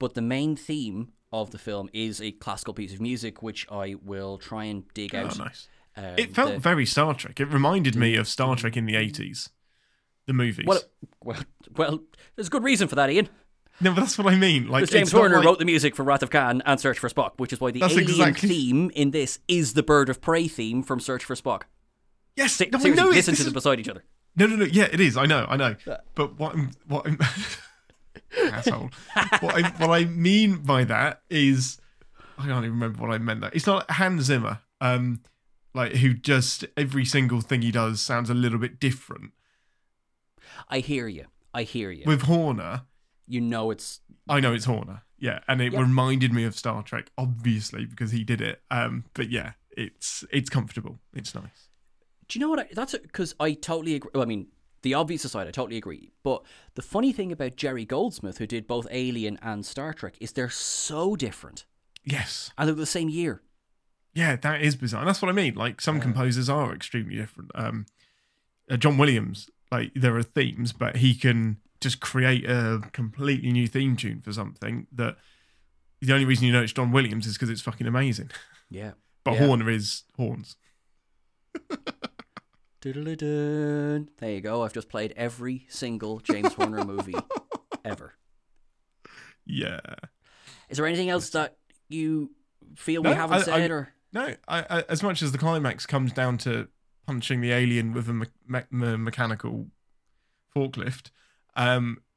But the main theme of the film is a classical piece of music, which I will try and dig out. Oh, nice. It felt very Star Trek. It reminded me of Star Trek in the 80s, the movies. Well, there's a good reason for that, Ian. No, but that's what I mean. Like, James Horner wrote the music for Wrath of Khan and Search for Spock, which is why the alien theme in this is the Bird of Prey theme from Search for Spock. Yes, listen to them beside each other. No, yeah, it is. I know. But what I'm asshole. What I mean by that is, I can't even remember what I meant. That it's not Hans Zimmer, who just every single thing he does sounds a little bit different. I hear you. With Horner. I know it's Horner. Yeah, and it reminded me of Star Trek, obviously, because he did it. But yeah, it's comfortable. It's nice. Do you know what? That's because I totally agree. Well, I mean, the obvious aside, I totally agree. But the funny thing about Jerry Goldsmith, who did both Alien and Star Trek, is they're so different. Yes, and they're the same year. Yeah, that is bizarre. And that's what I mean. Like some composers are extremely different. John Williams, like there are themes, but he can just create a completely new theme tune for something that the only reason you know it's John Williams is because it's fucking amazing. Yeah. But Horner is horns. There you go. I've just played every single James Horner movie ever. Yeah. Is there anything else that you feel we haven't said? No, as much as the climax comes down to punching the alien with a mechanical forklift,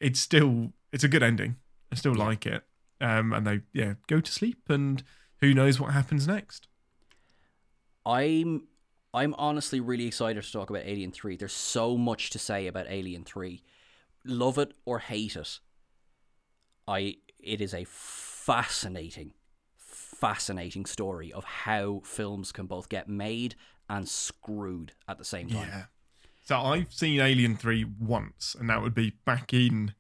it's a good ending. I still like it. And they go to sleep, and who knows what happens next. I'm honestly really excited to talk about Alien 3. There's so much to say about Alien 3. Love it or hate it, it is a fascinating story of how films can both get made and screwed at the same time. Yeah. So I've seen Alien 3 once, and that would be back in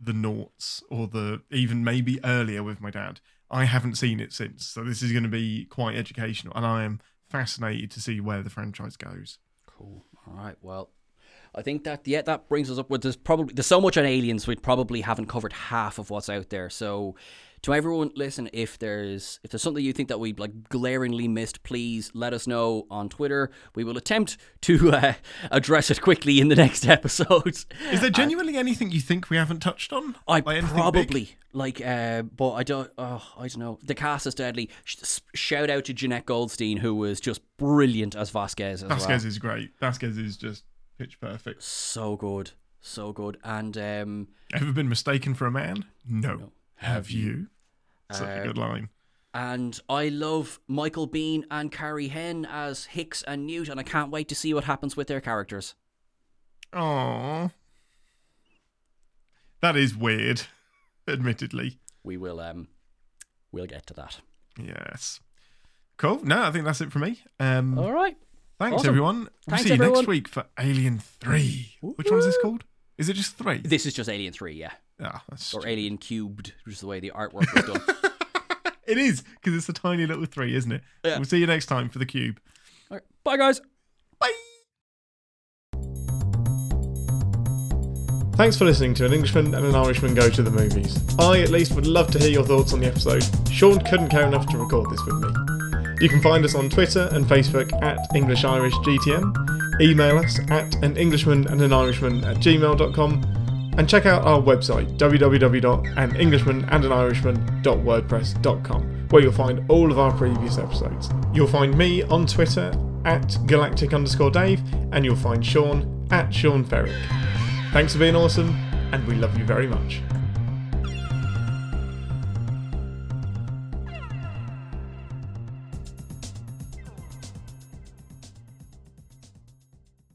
the noughts or even maybe earlier with my dad. I haven't seen it since, so this is going to be quite educational, and I am fascinated to see where the franchise goes. Cool. All right. Well, I think that brings us up with there's so much on Aliens we probably haven't covered half of what's out there. So to everyone, listen, if there's something you think that we glaringly missed, please let us know on Twitter. We will attempt to address it quickly in the next episode. Is there genuinely anything you think we haven't touched on? But I don't know. The cast is deadly. Shout out to Jeanette Goldstein, who was just brilliant as Vasquez. Vasquez is great. Vasquez is just pitch perfect. So good. So good. And ever been mistaken for a man? No. Have you? It's such a good line. And I love Michael Biehn and Carrie Henn as Hicks and Newt, and I can't wait to see what happens with their characters. Aww. That is weird, admittedly. We will we'll get to that. Yes. Cool. No, I think that's it for me. All right. Thanks, awesome. Everyone. We'll see you next week for Alien 3. Woo-hoo. Which one is this called? Is it just 3? This is just Alien 3, yeah. Oh, that's or Alien Cubed, which is the way the artwork was done. It is, because it's a tiny little 3, isn't it? Yeah. We'll see you next time for the cube. All right. Bye, guys. Bye. Thanks for listening to An Englishman and an Irishman Go to the Movies. I, at least, would love to hear your thoughts on the episode. Sean couldn't care enough to record this with me. You can find us on Twitter and Facebook at EnglishIrishGTM, email us at anenglishmanandanirishman@gmail.com, and check out our website, www.anenglishmanandanirishman.wordpress.com, where you'll find all of our previous episodes. You'll find me on Twitter at galactic_Dave, and you'll find Sean at Sean Ferrick. Thanks for being awesome, and we love you very much.